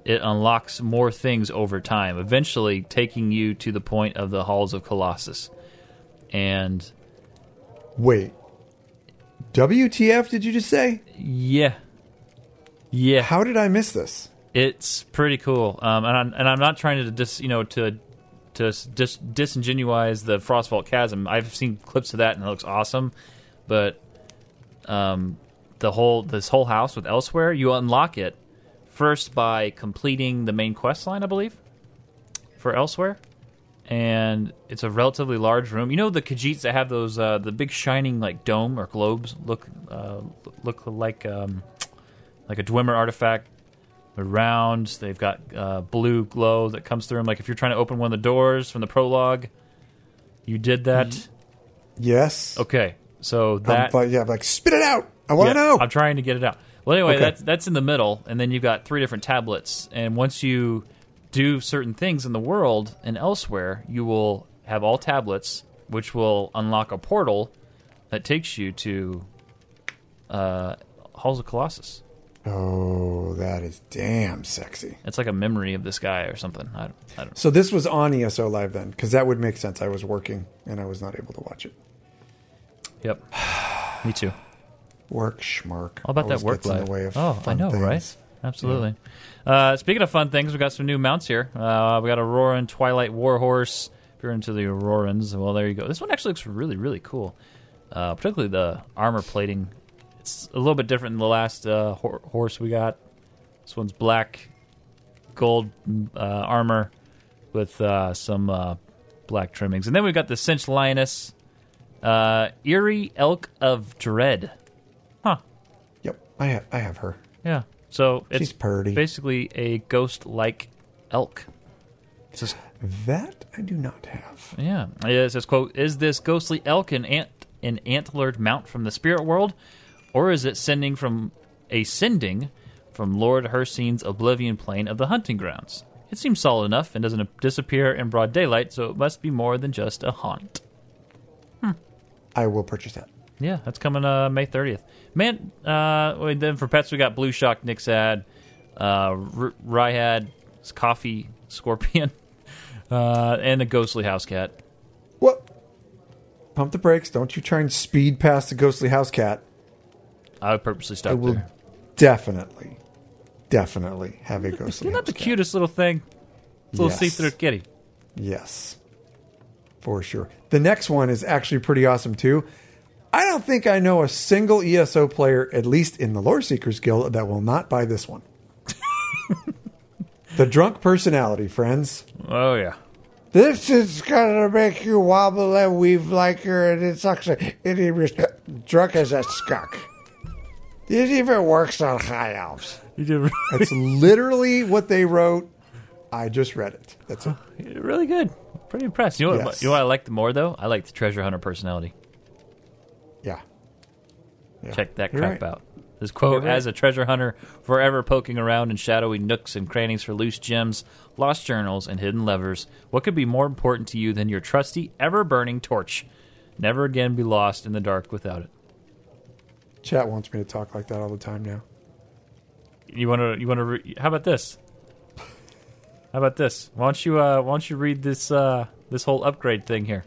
it unlocks more things over time, eventually taking you to the point of the Halls of Colossus. And wait, W T F did you just say? Yeah. Yeah. How did I miss this? It's pretty cool. Um, and, I'm, and I'm not trying to dis, you know, to, to dis, disingenuize the Frostvault Chasm. I've seen clips of that and it looks awesome. But um, the whole this whole house with Elsewhere, you unlock it first by completing the main quest line, I believe, for Elsewhere. And it's a relatively large room. You know the Khajiits that have those uh, the big shining like dome or globes look uh, look like um, like a Dwemer artifact. They're round. They've got uh, blue glow that comes through them. Like if you're trying to open one of the doors from the prologue, you did that. Yes. Okay. So that um, yeah, I'm like spit it out. I want to yeah, know. I'm trying to get it out. Well, anyway, okay. that's that's in the middle, and then you've got three different tablets, and once you do certain things in the world and Elsewhere, you will have all tablets, which will unlock a portal that takes you to uh, Halls of Colossus. Oh, that is damn sexy. It's like a memory of this guy or something. I don't, I don't. So this was on E S O Live then, because that would make sense. I was working, and I was not able to watch it. Yep. Me too. Work, schmark. How about that work life? Oh, I know, things. Right? Absolutely. Yeah. Uh, speaking of fun things, we got some new mounts here. Uh, we got a Auroran Twilight Warhorse. If you're into the Aurorans, well, there you go. This one actually looks really, really cool. Uh, particularly the armor plating. It's a little bit different than the last uh, hor- horse we got. This one's black gold uh, armor with uh, some uh, black trimmings. And then we've got the Cinch Lioness. Uh, Eerie Elk of Dread. Huh. Yep, I have, I have her. Yeah. So it's basically a ghost-like elk. It says, that I do not have. Yeah. It says, quote, is this ghostly elk an, ant, an antlered mount from the spirit world, or is it sending from ascending from Lord Hersine's Oblivion Plane of the Hunting Grounds? It seems solid enough and doesn't disappear in broad daylight, so it must be more than just a haunt. Hmm. I will purchase that. Yeah, that's coming uh, May thirtieth. Man, uh, then for pets, we got Blue Shock, Nixad, uh, Ryhad, Coffee, Scorpion, uh, and the Ghostly House Cat. What? Pump the brakes. Don't you try and speed past the Ghostly House Cat. I would purposely stop I will there. definitely, definitely have a Ghostly House Cat. Isn't that the cutest little thing? It's a little yes. see-through kitty. Yes, for sure. The next one is actually pretty awesome, too. I don't think I know a single E S O player, at least in the Lore Seekers Guild, that will not buy this one. The drunk personality, friends. Oh, yeah. This is going to make you wobble and weave like you're an intoxicated, irres- drunk as a skunk. It even works on high elves. That's literally what they wrote. I just read it. That's it. Oh, really good. Pretty impressed. You know what, yes. you know what I like the more, though? I like the treasure hunter personality. Yeah. yeah. Check that You're crap right. out. This quote, right. as a treasure hunter, forever poking around in shadowy nooks and crannies for loose gems, lost journals, and hidden levers, what could be more important to you than your trusty, ever-burning torch? Never again be lost in the dark without it. Chat wants me to talk like that all the time now. You want to, you want to, re- how about this? How about this? Why don't you, uh, why don't you read this, uh, this whole upgrade thing here?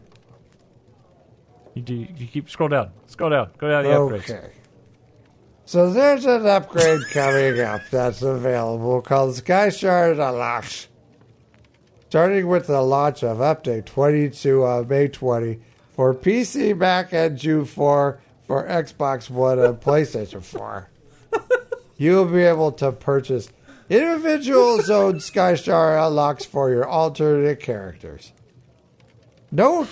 You, do, you keep scroll down, scroll down, go down the upgrades. Okay. So there's an upgrade coming up that's available called Sky Shard Unlocks. Starting with the launch of Update twenty-two on May twentieth for P C, Mac, and June fourth for Xbox One and PlayStation four. You'll be able to purchase individual zone Sky Shard Unlocks for your alternate characters. Note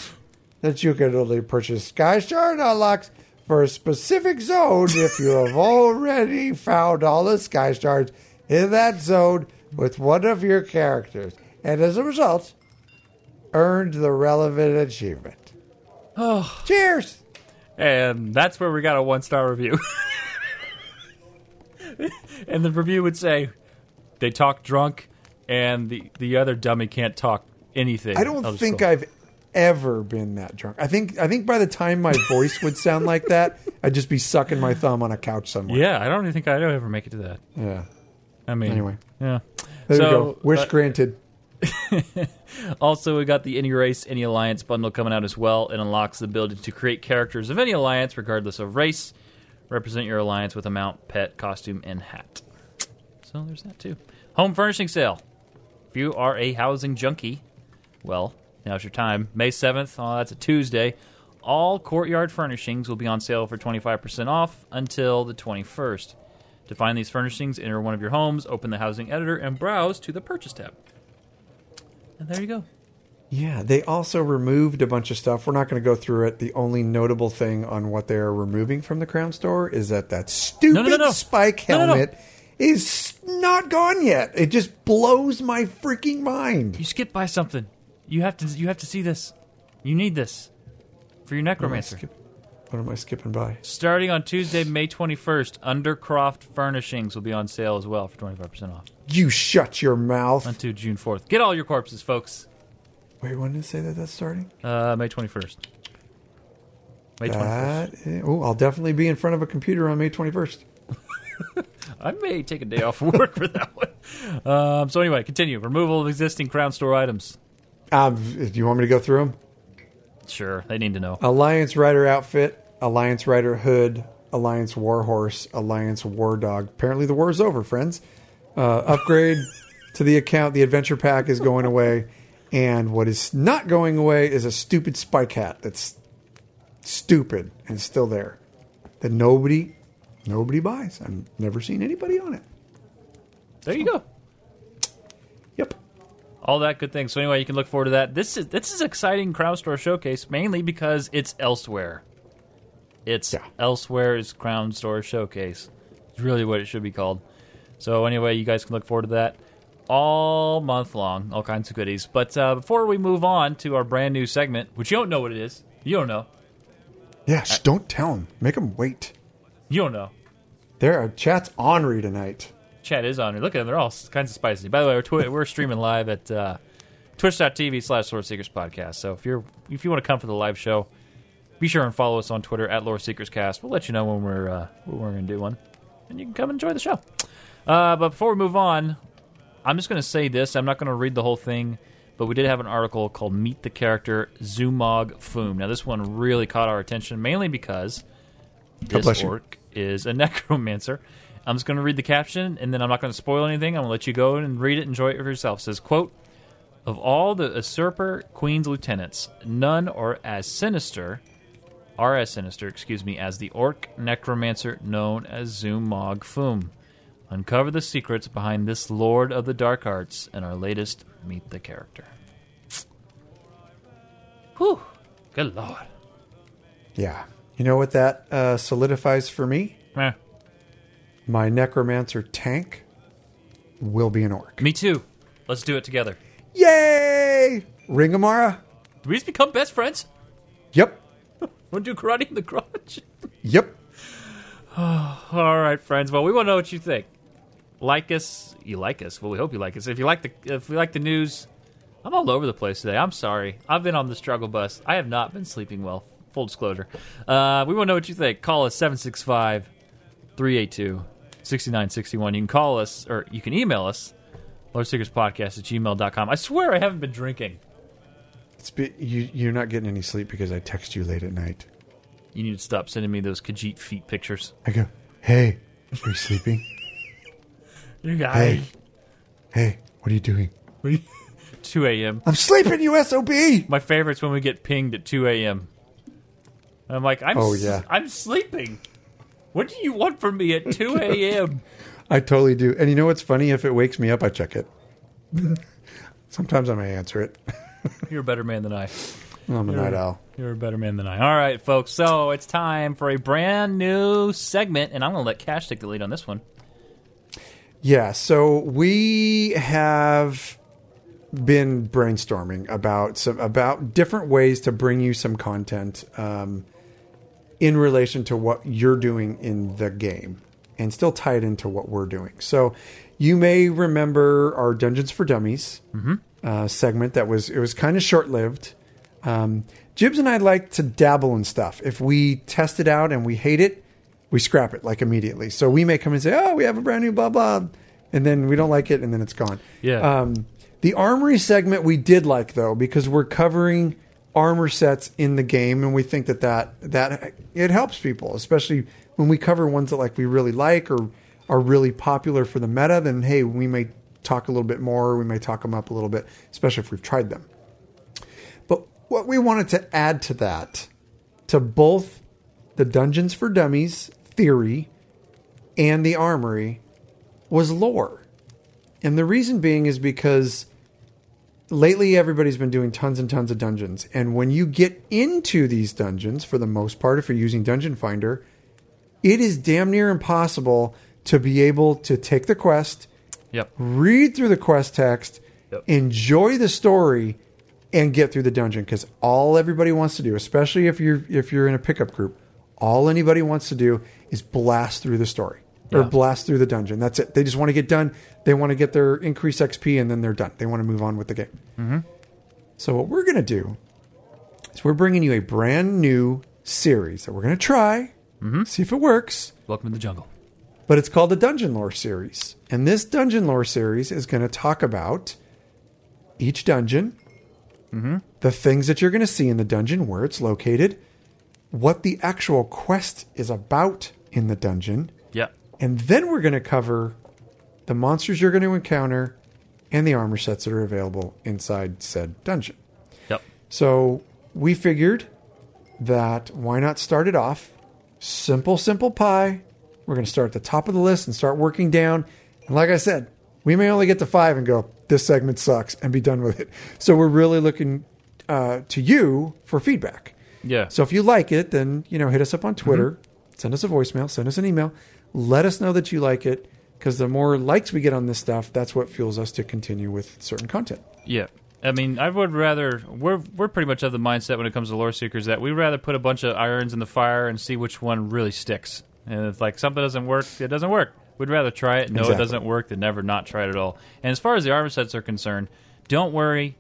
that you can only purchase Sky Shard unlocks for a specific zone if you have already found all the Sky Shards in that zone with one of your characters, and as a result, earned the relevant achievement. Oh. Cheers! And that's where we got a one-star review. And the review would say, they talk drunk, and the, the other dummy can't talk anything. I don't think I've ever been that drunk. I think I think by the time my voice would sound like that, I'd just be sucking my thumb on a couch somewhere. Yeah, I don't even think I'd ever make it to that. Yeah. I mean, anyway. Yeah. There so, you go. Wish uh, granted. Also, we got the Any Race, Any Alliance bundle coming out as well. It unlocks the ability to create characters of any alliance, regardless of race. Represent your alliance with a mount, pet, costume, and hat. So there's that too. Home furnishing sale. If you are a housing junkie, well, now's your time. May seventh, oh, that's a Tuesday. All courtyard furnishings will be on sale for twenty-five percent off until the twenty-first. To find these furnishings, enter one of your homes, open the housing editor, and browse to the purchase tab. And there you go. Yeah, they also removed a bunch of stuff. We're not going to go through it. The only notable thing on what they're removing from the Crown Store is that that stupid no, no, no, no. spike helmet no, no, no. is not gone yet. It just blows my freaking mind. You skipped by something. You have to you have to see this. You need this for your Necromancer. What am I, skip- what am I skipping by? Starting on Tuesday, May twenty-first, Undercroft Furnishings will be on sale as well for twenty-five percent off. You shut your mouth. Until June fourth. Get all your corpses, folks. Wait, when did it say that that's starting? Uh, May twenty-first. May twenty-first. Oh, I'll definitely be in front of a computer on May twenty-first. I may take a day off of work for that one. Um, so anyway, continue. Removal of existing Crown Store items. Um, do you want me to go through them? Sure. They need to know. Alliance Rider Outfit, Alliance Rider Hood, Alliance War Horse, Alliance War Dog. Apparently the war is over, friends. Uh, upgrade to the account. The Adventure Pack is going away. And what is not going away is a stupid spike hat that's stupid and still there. That nobody, nobody buys. I've never seen anybody on it. There so. you go. Yep. All that good thing. So anyway, you can look forward to that. This is this is exciting Crown Store Showcase, mainly because it's Elsewhere. It's yeah. Elsewhere's Crown Store Showcase. It's really what it should be called. So anyway, you guys can look forward to that all month long, all kinds of goodies. But uh, before we move on to our brand new segment, which you don't know what it is. You don't know. Yeah, sh- I- don't tell them. Make them wait. You don't know. There are chats ornery tonight. Chat is on here. Look at them. They're all kinds of spicy. By the way, we're, twi- we're streaming live at uh, twitch.tv slash Lore Seekers Podcast. So if you're if you want to come for the live show, be sure and follow us on Twitter at Lore Seekers Cast. We'll let you know when we're uh, when we're going to do one. And you can come enjoy the show. Uh, but before we move on, I'm just going to say this. I'm not going to read the whole thing, but we did have an article called Meet the Character Zumog Foom. Now, this one really caught our attention, mainly because this orc is a necromancer. I'm just going to read the caption, and then I'm not going to spoil anything. I'm going to let you go and read it, enjoy it for yourself. It says, quote, "Of all the usurper queen's lieutenants, none are as sinister, are as sinister, excuse me, as the orc necromancer known as Zumog Foom. Uncover the secrets behind this Lord of the Dark Arts in our latest Meet the Character." Whew. Good Lord. Yeah. You know what that uh, solidifies for me? Eh. My necromancer tank will be an orc. Me too. Let's do it together. Yay! Ringamara. Do we just become best friends? Yep. We'll do karate in the garage? Yep. Oh, all right, friends. Well, we want to know what you think. Like us. You like us. Well, we hope you like us. If you like the if you like the news, I'm all over the place today. I'm sorry. I've been on the struggle bus. I have not been sleeping well. Full disclosure. Uh, we want to know what you think. Call us seven six five, three eight two, six nine six one. You can call us, or you can email us, loreseekerspodcast at gmail dot com. I swear I haven't been drinking. It's be, you, you're not getting any sleep because I text you late at night. You need to stop sending me those Khajiit feet pictures. I go, hey, are you sleeping? You guys. Hey, hey, what are you doing? What are you, two a.m. I'm sleeping, you S O B! My favorite's when we get pinged at two a.m. I'm like, I'm, oh, yeah. I'm sleeping. What do you want from me at two a.m.? I totally do. And you know what's funny? If it wakes me up, I check it. Sometimes I may answer it. You're a better man than I. I'm a you're, night owl. You're a better man than I. All right, folks. So it's time for a brand new segment, and I'm going to let Cash take the lead on this one. Yeah, so we have been brainstorming about some, about different ways to bring you some content um, in relation to what you're doing in the game and still tie it into what we're doing. So you may remember our Dungeons for Dummies mm-hmm. uh, segment that was, it was kind of short-lived. Um, Jibs and I like to dabble in stuff. If we test it out and we hate it, we scrap it like immediately. So we may come and say, oh, we have a brand new blah, blah. And then we don't like it and then it's gone. Yeah. Um, the armory segment we did like though, because we're covering armor sets in the game. And we think that that, that it helps people, especially when we cover ones that like we really like or are really popular for the meta, then hey, we may talk a little bit more. We may talk them up a little bit, especially if we've tried them. But what we wanted to add to that, to both the Dungeons for Dummies theory and the armory, was lore. And the reason being is because lately everybody's been doing tons and tons of dungeons. And when you get into these dungeons, for the most part, if you're using Dungeon Finder, it is damn near impossible to be able to take the quest, yep. read through the quest text, yep. enjoy the story, and get through the dungeon. Because all everybody wants to do, especially if you're if you're in a pickup group, all anybody wants to do is blast through the story or yeah. blast through the dungeon. That's it. They just want to get done. They want to get their increased X P and then they're done. They want to move on with the game. Mm-hmm. So what we're going to do is we're bringing you a brand new series that we're going to try, mm-hmm. see if it works. Welcome to the jungle. But it's called the Dungeon Lore Series. And this Dungeon Lore Series is going to talk about each dungeon, mm-hmm. the things that you're going to see in the dungeon, where it's located, what the actual quest is about in the dungeon. Yeah. And then we're going to cover the monsters you're going to encounter and the armor sets that are available inside said dungeon. Yep. So we figured that why not start it off simple, simple pie. We're going to start at the top of the list and start working down. And like I said, we may only get to five and go, this segment sucks, and be done with it. So we're really looking uh, to you for feedback. Yeah. So if you like it, then, you know, hit us up on Twitter, mm-hmm. send us a voicemail, send us an email, let us know that you like it, because the more likes we get on this stuff, that's what fuels us to continue with certain content. Yeah. I mean, I would rather, we're we're pretty much of the mindset when it comes to Lore Seekers that we'd rather put a bunch of irons in the fire and see which one really sticks. And if like something doesn't work, it doesn't work. We'd rather try it. No, exactly. It doesn't work than never not try it at all. And as far as the armor sets are concerned, don't worry.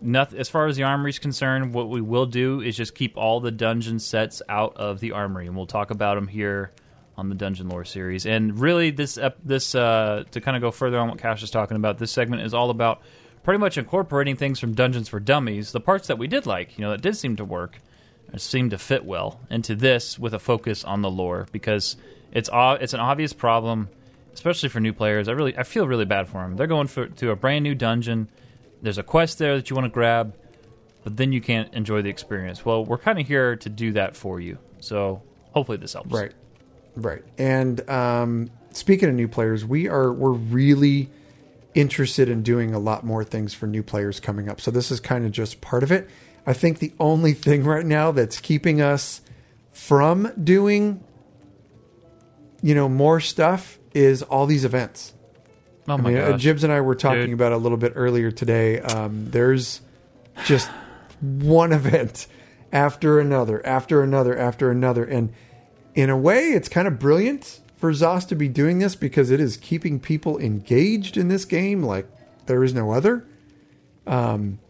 Nothing, as far as the armory is concerned, what we will do is just keep all the dungeon sets out of the armory, and we'll talk about them here on the Dungeon Lore Series. And really, this uh, this uh, to kind of go further on what Cash is talking about, this segment is all about pretty much incorporating things from Dungeons for Dummies, the parts that we did like, you know, that did seem to work, or seem to fit well, into this with a focus on the lore, because it's o- it's an obvious problem, especially for new players. I really I feel really bad for them. They're going for, to a brand new dungeon. There's a quest there that you want to grab, but then you can't enjoy the experience. Well, we're kind of here to do that for you. So hopefully this helps. Right, right. And um, speaking of new players, we are we're really interested in doing a lot more things for new players coming up. So this is kind of just part of it. I think the only thing right now that's keeping us from doing, you know, more stuff is all these events. Oh my I mean, gosh. Jibs and I were talking Dude. about it a little bit earlier today. Um, there's just one event after another, after another, after another. And in a way, it's kind of brilliant for Zos to be doing this because it is keeping people engaged in this game like there is no other. Um,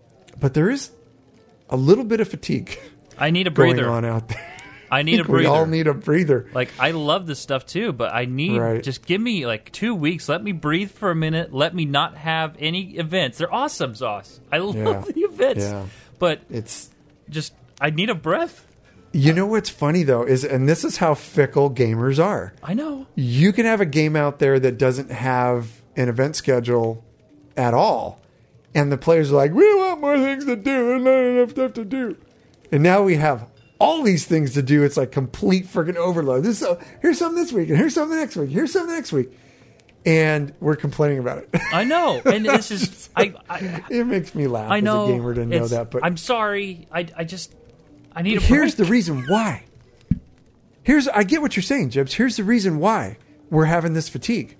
but there is a little bit of fatigue. I need a breather. Going on out there. I need a breather. We all need a breather. Like, I love this stuff too, but I need, right. just give me like two weeks. Let me breathe for a minute. Let me not have any events. They're awesome, Zos. I love yeah. the events. Yeah. But it's just, I need a breath. You know what's funny though is, and this is how fickle gamers are. I know. You can have a game out there that doesn't have an event schedule at all. And the players are like, we want more things to do and not enough stuff to do. And now we have all these things to do. It's like complete freaking overload. This, uh, here's something this week, and here's something next week, here's something next week. and we're complaining about it. I know, and this is I, I. It makes me laugh. I know, as a gamer to know that, but I'm sorry. I, I just I need. A here's break. The reason why. Here's I get what you're saying, Jibs. Here's the reason why we're having this fatigue.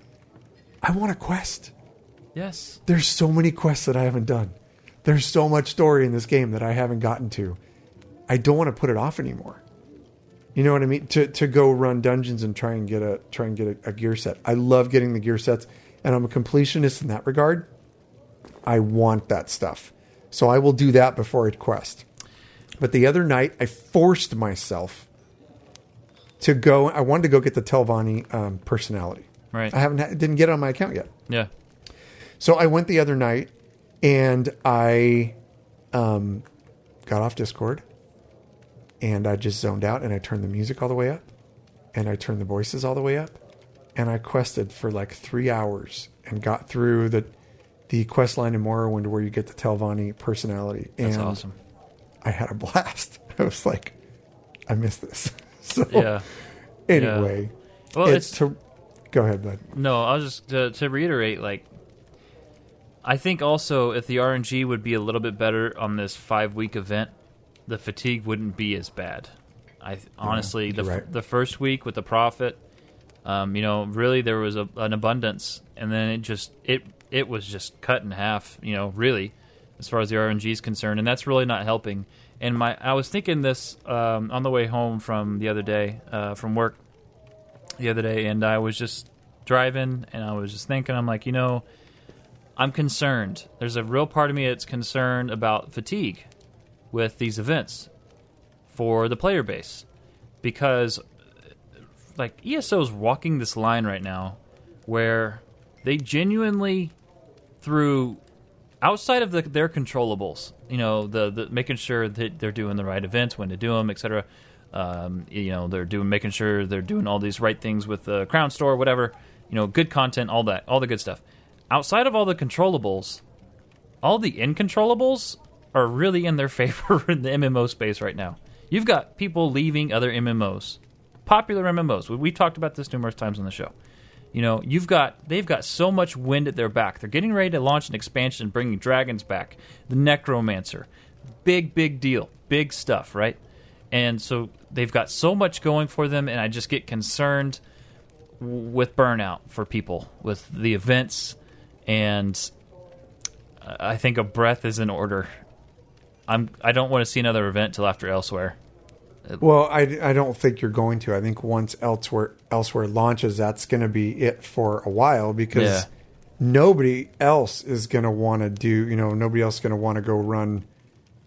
I want a quest. Yes. There's so many quests that I haven't done. There's so much story in this game that I haven't gotten to. I don't want to put it off anymore. You know what I mean? To to go run dungeons and try and get a try and get a, a gear set. I love getting the gear sets, and I'm a completionist in that regard. I want that stuff, so I will do that before I quest. But the other night, I forced myself to go. I wanted to go get the Telvanni um, personality. Right. I haven't didn't get it on my account yet. Yeah. So I went the other night, and I um, got off Discord. And I just zoned out, and I turned the music all the way up, and I turned the voices all the way up, and I quested for like three hours and got through the the quest line in Morrowind where you get the Telvanni personality. That's and awesome. I had a blast. I was like, I missed this. So yeah. Anyway, yeah. Well, it's, it's to go ahead, bud. No, I was just to, to reiterate, like, I think also if the R N G would be a little bit better on this five week event, the fatigue wouldn't be as bad. I honestly, yeah, the right. the first week with the Prophet, um, you know, really there was a, an abundance, and then it just it it was just cut in half, you know, really, as far as the R N G is concerned, and that's really not helping. And my, I was thinking this um, on the way home from the other day, uh, from work, the other day, and I was just driving, and I was just thinking, I'm like, you know, I'm concerned. There's a real part of me that's concerned about fatigue with these events for the player base, because like E S O's walking this line right now where they genuinely, through outside of the, their controllables, you know, the, the making sure that they're doing the right events, when to do them, et cetera. Um, you know, they're doing making sure they're doing all these right things with the Crown Store, whatever. You know, good content, all that, all the good stuff. Outside of all the controllables, all the uncontrollables are really in their favor in the M M O space right now. You've got people leaving other M M Os, popular M M Os. We've talked about this numerous times on the show. You know, you've got they've got so much wind at their back. They're getting ready to launch an expansion, bringing dragons back, the Necromancer, big big deal, big stuff, right? And so they've got so much going for them, and I just get concerned with burnout for people with the events, and I think a breath is in order. I'm, I don't want to see another event till after Elsewhere. Well, I, I don't think you're going to. I think once Elsewhere Elsewhere launches, that's going to be it for a while, because yeah. nobody else is going to want to do, you know, nobody else is going to want to go run,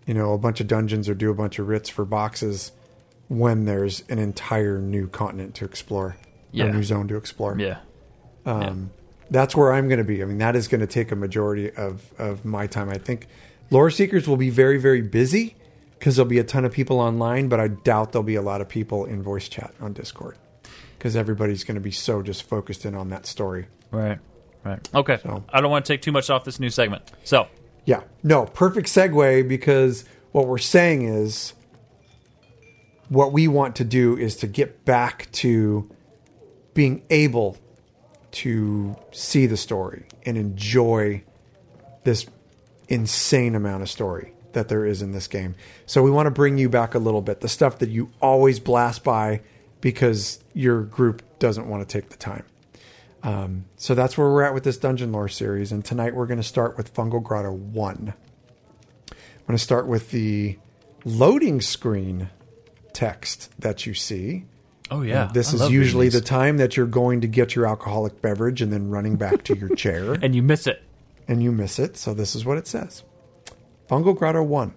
you know, a bunch of dungeons or do a bunch of writs for boxes when there's an entire new continent to explore, yeah. a new zone to explore. Yeah. Um, yeah. That's where I'm going to be. I mean, that is going to take a majority of, of my time, I think. Lore Seekers will be very, very busy because there'll be a ton of people online, but I doubt there'll be a lot of people in voice chat on Discord because everybody's going to be so just focused in on that story. Right, right. Okay, so, I don't want to take too much off this new segment. So, yeah, no, perfect segue, because what we're saying is what we want to do is to get back to being able to see the story and enjoy this insane amount of story that there is in this game. So we want to bring you back a little bit. The stuff that you always blast by because your group doesn't want to take the time. Um, so that's where we're at with this Dungeon Lore series. And tonight we're going to start with Fungal Grotto one. I'm going to start with the loading screen text that you see. Oh yeah. And this I is usually the time that you're going to get your alcoholic beverage and then running back to your chair. And you miss it. And you miss it, so this is what it says. Fungal Grotto one.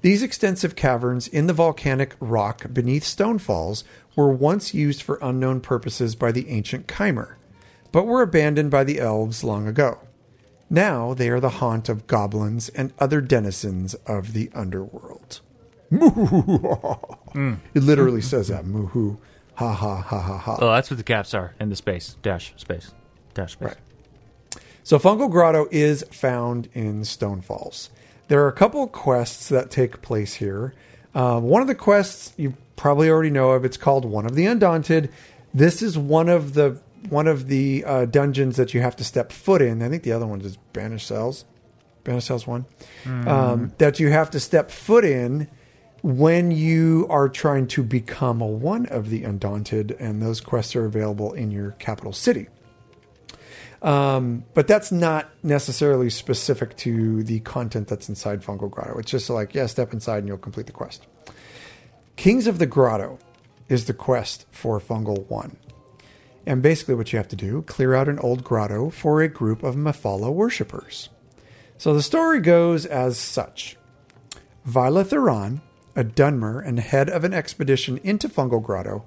These extensive caverns in the volcanic rock beneath Stonefalls were once used for unknown purposes by the ancient Chimer, but were abandoned by the elves long ago. Now they are the haunt of goblins and other denizens of the underworld. Mm. It literally says that. Moo-hoo. Ha ha ha ha ha. Oh, that's what the caps are, and the space. Dash, space. Dash, space. Right. So Fungal Grotto is found in Stonefalls. There are a couple of quests that take place here. Uh, one of the quests you probably already know of. It's called One of the Undaunted. This is one of the one of the uh, dungeons that you have to step foot in. I think the other one is Banished Cells. Banished Cells one. Mm. Um, that you have to step foot in when you are trying to become a one of the Undaunted, and those quests are available in your capital city. Um, but that's not necessarily specific to the content that's inside Fungal Grotto. It's just like, yeah, step inside and you'll complete the quest. Kings of the Grotto is the quest for Fungal one. And basically what you have to do, clear out an old grotto for a group of Mephala worshippers. So the story goes as such. Vila Theran, a Dunmer and head of an expedition into Fungal Grotto,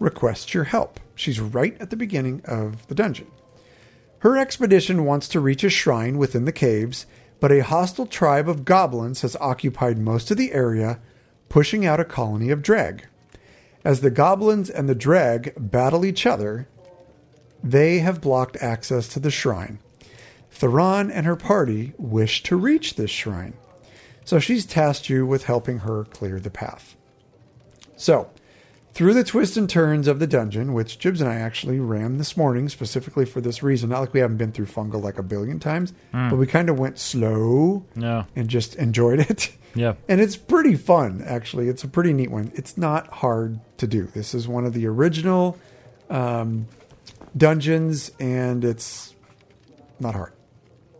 requests your help. She's right at the beginning of the dungeon. Her expedition wants to reach a shrine within the caves, but a hostile tribe of goblins has occupied most of the area, pushing out a colony of dreg. As the goblins and the dreg battle each other, they have blocked access to the shrine. Theran and her party wish to reach this shrine, so she's tasked you with helping her clear the path. So, through the twists and turns of the dungeon, which Jibs and I actually ran this morning specifically for this reason. Not like we haven't been through Fungal like a billion times, mm. but we kind of went slow yeah. and just enjoyed it. Yeah. And it's pretty fun, actually. It's a pretty neat one. It's not hard to do. This is one of the original um, dungeons, and it's not hard.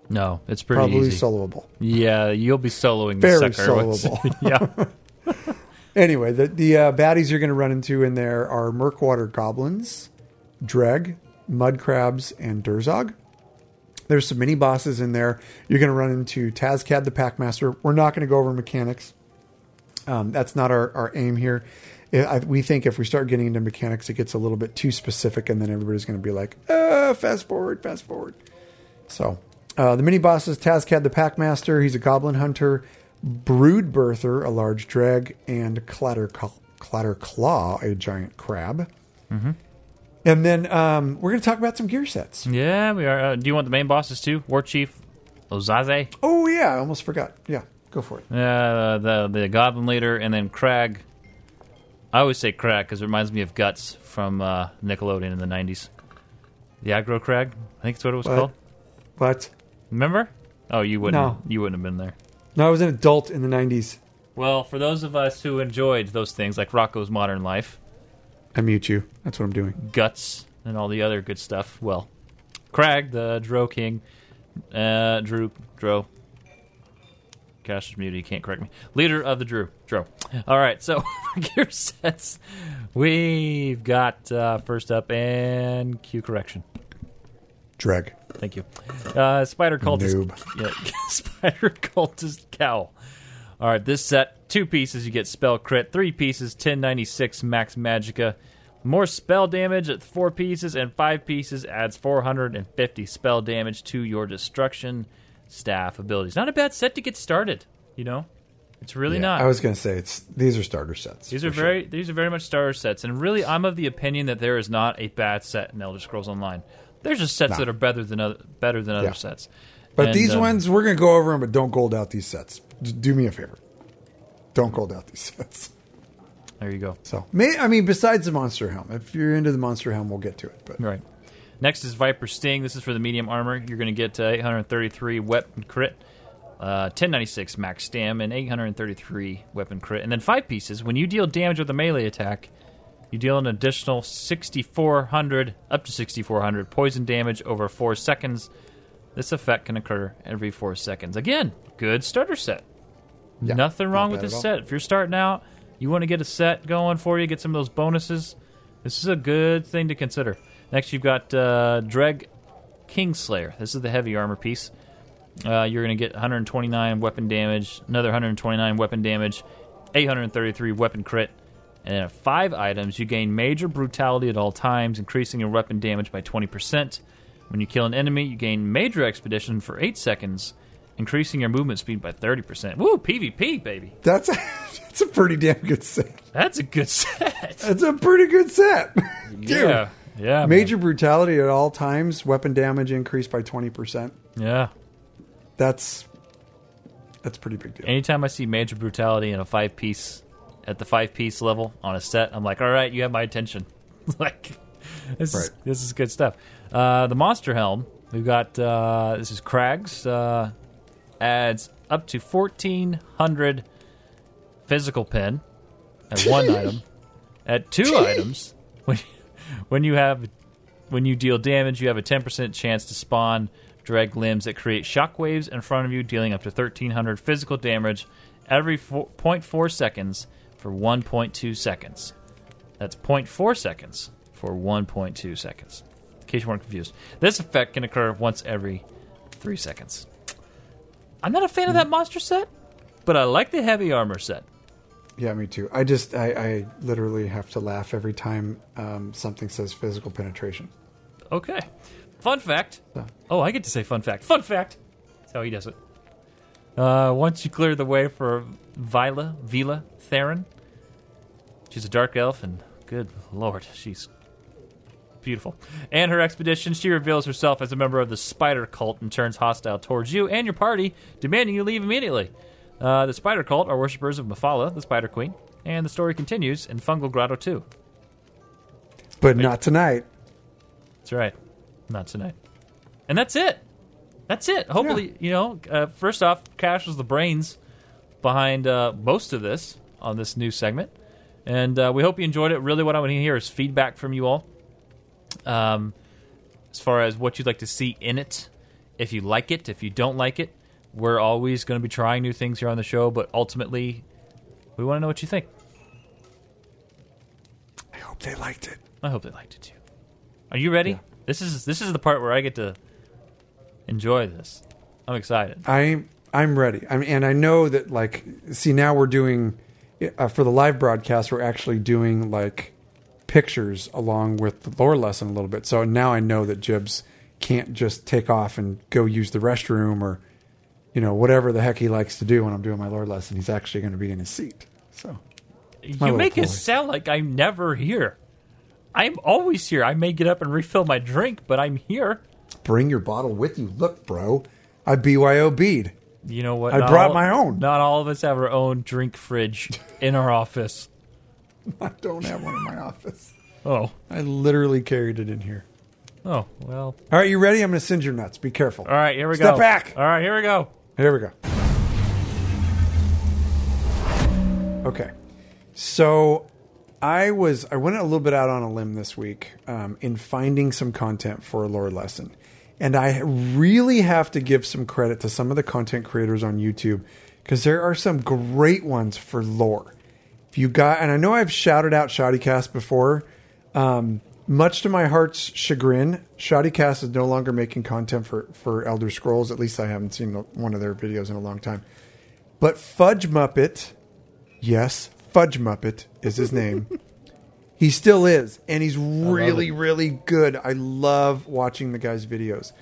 No, it's pretty Probably easy. Probably soloable. Yeah, you'll be soloing Very the sucker. Very soloable. yeah. Anyway, the, the uh, baddies you're going to run into in there are Murkwater Goblins, Dreg, Mud Crabs, and Durzog. There's some mini-bosses in there. You're going to run into Tazcad the Packmaster. We're not going to go over mechanics. Um, that's not our, our aim here. It, I, we think if we start getting into mechanics, it gets a little bit too specific, and then everybody's going to be like, ah, fast forward, fast forward. So uh, the mini-boss is Tazcad the Packmaster. He's a goblin hunter. Broodbirther, a large dreg, and Clatterclaw, Clatterclaw, a giant crab. Mm-hmm. And then um, we're going to talk about some gear sets. Yeah, we are. Uh, do you want the main bosses too? War Chief, Ozaze. Oh, yeah. I almost forgot. Yeah, go for it. Uh, the, the Goblin Leader, and then Crag. I always say Crag because it reminds me of Guts from uh, Nickelodeon in the nineties. The Aggro Crag, I think that's what it was what? called. What? Remember? Oh, you wouldn't. No. You wouldn't have been there. No, I was an adult in the nineties. Well, for those of us who enjoyed those things, like Rocco's Modern Life. I mute you. That's what I'm doing. Guts and all the other good stuff. Well, Crag, the Dro King. Uh, Drew. Dro. Cash is muted. You can't correct me. Leader of the Drew. Dro. All right, so for gear sets, we've got uh, first up and cue correction. Dreg. Thank you. Uh, Spider Cultist. Yeah, Spider Cultist Cowl. All right, this set, two pieces, you get Spell Crit. Three pieces, ten ninety-six Max Magicka. More spell damage at four pieces, and five pieces adds four hundred fifty spell damage to your Destruction Staff abilities. Not a bad set to get started, you know? It's really yeah, not. I was going to say, it's these are starter sets. These are very sure. These are very much starter sets, and really I'm of the opinion that there is not a bad set in Elder Scrolls Online. There's just sets nah. that are better than other, better than other yeah. sets. But and, these um, ones, we're going to go over them, but don't gold out these sets. Do me a favor. Don't gold out these sets. There you go. So, may, I mean, besides the Monster Helm. If you're into the Monster Helm, we'll get to it. But. Right. Next is Viper Sting. This is for the medium armor. You're going to get uh, eight hundred thirty-three weapon crit, uh, ten ninety-six max stam, and eight hundred thirty-three weapon crit. And then five pieces. When you deal damage with a melee attack, you deal an additional sixty-four hundred, up to sixty-four hundred, poison damage over four seconds. This effect can occur every four seconds. Again, good starter set. Yeah, Nothing wrong with this set. If you're starting out, you want to get a set going for you, get some of those bonuses, this is a good thing to consider. Next, you've got uh, Dreg Kingslayer. This is the heavy armor piece. Uh, you're going to get one hundred twenty-nine weapon damage, another one hundred twenty-nine weapon damage, eight hundred thirty-three weapon crit. And then at five items, you gain major brutality at all times, increasing your weapon damage by twenty percent. When you kill an enemy, you gain major expedition for eight seconds, increasing your movement speed by thirty percent. Woo, PvP, baby. That's a, that's a pretty damn good set. That's a good set. That's a pretty good set. Dude, yeah. yeah. Major man. brutality at all times, weapon damage increased by twenty percent. Yeah. That's, that's a pretty big deal. Anytime I see major brutality in a five-piece... At the five-piece level on a set, I'm like, all right, you have my attention. Like, this, right. is, this is good stuff. Uh, the monster helm, we've got, uh, this is Krag's, uh, adds up to fourteen hundred physical pin at one item. At two items, when, when you have, when you deal damage, you have a ten percent chance to spawn drag limbs that create shockwaves in front of you, dealing up to thirteen hundred physical damage every four, zero point four seconds for one point two seconds. That's zero point four seconds for one point two seconds. In case you weren't confused. This effect can occur once every three seconds. I'm not a fan of that monster set, but I like the heavy armor set. Yeah, me too. I just, I, I literally have to laugh every time um, something says physical penetration. Okay. Fun fact. So. Oh, I get to say fun fact. Fun fact. That's how he does it. Uh, once you clear the way for Vila, Vila Theran, she's a dark elf, and good lord, she's beautiful. And her expedition, she reveals herself as a member of the spider cult and turns hostile towards you and your party, demanding you leave immediately. Uh, the spider cult are worshippers of Mephala, the spider queen, and the story continues in Fungal Grotto two. But Wait. not tonight. That's right. Not tonight. And that's it. That's it. Hopefully, yeah. you know, uh, first off, Cash was the brains behind uh, most of this on this new segment. And uh, we hope you enjoyed it. Really what I want to hear is feedback from you all um, as far as what you'd like to see in it. If you like it, if you don't like it. We're always going to be trying new things here on the show, but ultimately, we want to know what you think. I hope they liked it. I hope they liked it, too. Are you ready? Yeah. This is this is the part where I get to enjoy this. I'm excited. I'm, I'm ready. I'm, and I know that, like, see, now we're doing, uh, for the live broadcast, we're actually doing, like, pictures along with the lore lesson a little bit. So now I know that Jibs can't just take off and go use the restroom or... you know, whatever the heck he likes to do when I'm doing my lore lesson, he's actually going to be in his seat. So you make it sound like I'm never here. I'm always here. I may get up and refill my drink, but I'm here. Bring your bottle with you. Look, bro, I B Y O B'd. You know what? I not brought all, my own. Not all of us have our own drink fridge in our office. I don't have one in my office. Oh. I literally carried it in here. Oh, well. All right, you ready? I'm going to singe your nuts. Be careful. All right, here we Step go. Step back. All right, here we go. Here we go. Okay. So I was I went a little bit out on a limb this week um, in finding some content for a lore lesson. And I really have to give some credit to some of the content creators on YouTube because there are some great ones for lore. If you got, and I know I've shouted out Shoddycast before. Um, much to my heart's chagrin, Shoddycast is no longer making content for, for Elder Scrolls. At least I haven't seen one of their videos in a long time. But Fudge Muppet, yes, Fudge Muppet is his name. He still is, and he's really, really good. I love watching the guy's videos.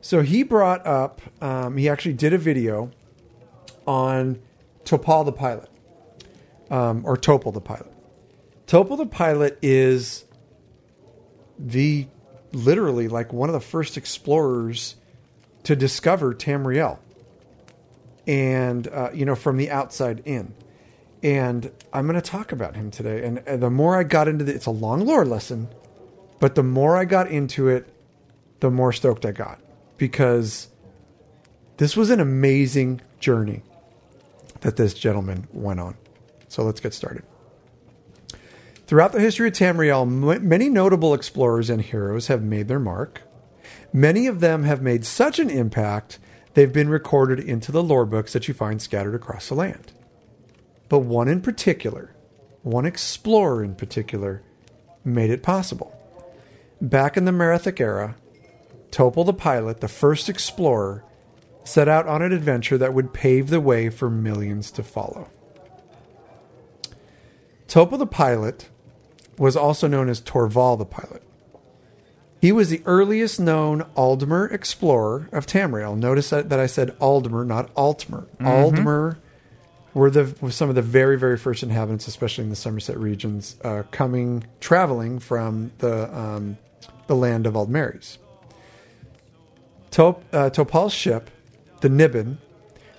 So he brought up, um, he actually did a video on Topal the Pilot, um, or Topal the Pilot. Topal the Pilot is... the literally like one of the first explorers to discover Tamriel and, uh, you know, from the outside in. And I'm going to talk about him today. And, and the more I got into it, it's a long lore lesson, but the more I got into it, the more stoked I got because this was an amazing journey that this gentleman went on. So let's get started. Throughout the history of Tamriel, many notable explorers and heroes have made their mark. Many of them have made such an impact, they've been recorded into the lore books that you find scattered across the land. But one in particular, one explorer in particular, made it possible. Back in the Merethic era, Topal the Pilot, the first explorer, set out on an adventure that would pave the way for millions to follow. Topal the Pilot was also known as Torval the Pilot. He was the earliest known Aldmer explorer of Tamriel. Notice that, that I said Aldmer, not Altmer. Mm-hmm. Aldmer were the were some of the very, very first inhabitants, especially in the Somerset regions, uh, coming, traveling from the um, the land of Aldmeris. Top, uh, Topal's ship, the Niben,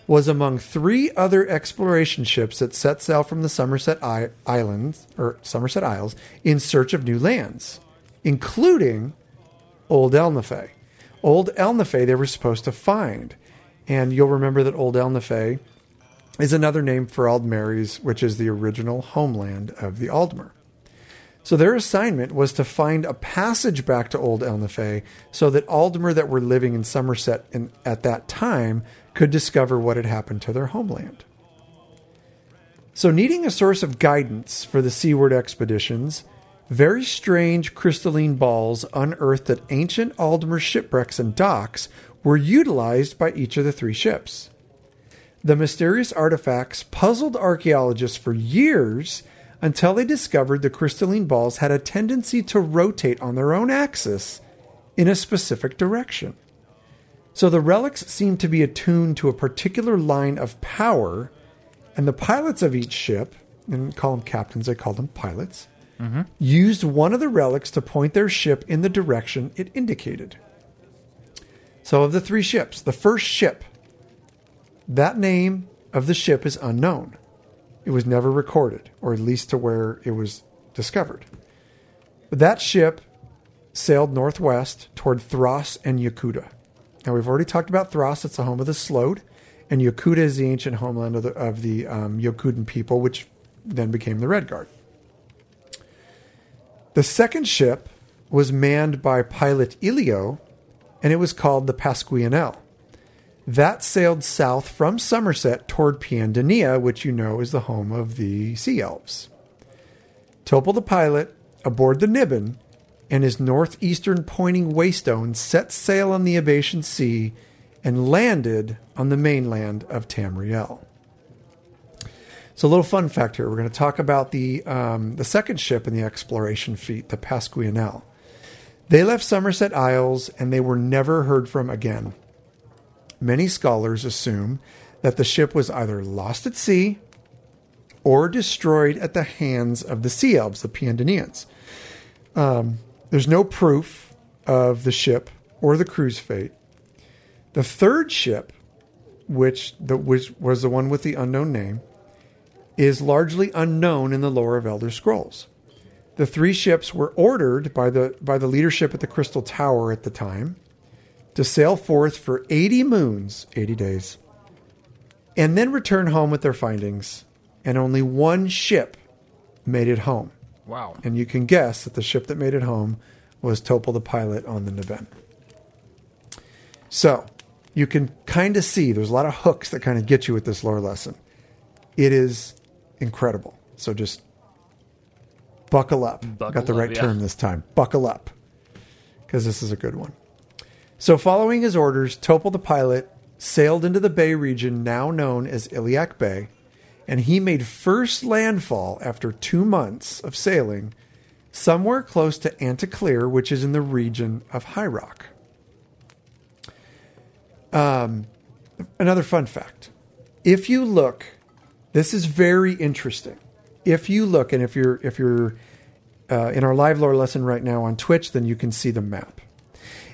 was among three other exploration ships that set sail from the Somerset I- Islands or Somerset Isles in search of new lands, including Old Elnafeh. Old Elnafeh they were supposed to find. And you'll remember that Old Elnafeh is another name for Aldmeris, which is the original homeland of the Aldmer. So their assignment was to find a passage back to Old Elnafeh so that Aldmer that were living in Somerset in, at that time could discover what had happened to their homeland. So needing a source of guidance for the seaward expeditions, very strange crystalline balls unearthed at ancient Aldmer shipwrecks and docks were utilized by each of the three ships. The mysterious artifacts puzzled archaeologists for years until they discovered the crystalline balls had a tendency to rotate on their own axis in a specific direction. So the relics seemed to be attuned to a particular line of power, and the pilots of each ship, and call them captains, I call them pilots, mm-hmm. used one of the relics to point their ship in the direction it indicated. So of the three ships, the first ship, that name of the ship is unknown. It was never recorded, or at least to where it was discovered. But that ship sailed northwest toward Thras and Yokuda. Now, we've already talked about Thras. It's the home of the Slode. And Yokuda is the ancient homeland of the, of the um, Yokudan people, which then became the Red Guard. The second ship was manned by pilot Ilio, and it was called the Pasquiniel. That sailed south from Somerset toward Piandania, which you know is the home of the Sea Elves. Topal the Pilot, aboard the Niben, and his northeastern pointing waystone set sail on the Abatian Sea and landed on the mainland of Tamriel. So a little fun fact here. We're going to talk about the um, the second ship in the exploration feat, the Pasquiniel. They left Somerset Isles and they were never heard from again. Many scholars assume that the ship was either lost at sea or destroyed at the hands of the Sea Elves, the Piandanians. Um, there's no proof of the ship or the crew's fate. The third ship, which, the, which was the one with the unknown name, is largely unknown in the lore of Elder Scrolls. The three ships were ordered by the by the leadership at the Crystal Tower at the time to sail forth for eighty moons, eighty days, and then return home with their findings. And only one ship made it home. Wow. And you can guess that the ship that made it home was Topal the Pilot on the Niben. So you can kind of see there's a lot of hooks that kind of get you with this lore lesson. It is incredible. So just buckle up. Buckle Got the right up, yeah. term this time. Buckle up. Because this is a good one. So following his orders, Topal the Pilot sailed into the bay region now known as Iliac Bay, and he made first landfall after two months of sailing somewhere close to Anticlear, which is in the region of High Rock. Um, another fun fact. If you look, this is very interesting. If you look, and if you're, if you're uh, in our live lore lesson right now on Twitch, then you can see the map.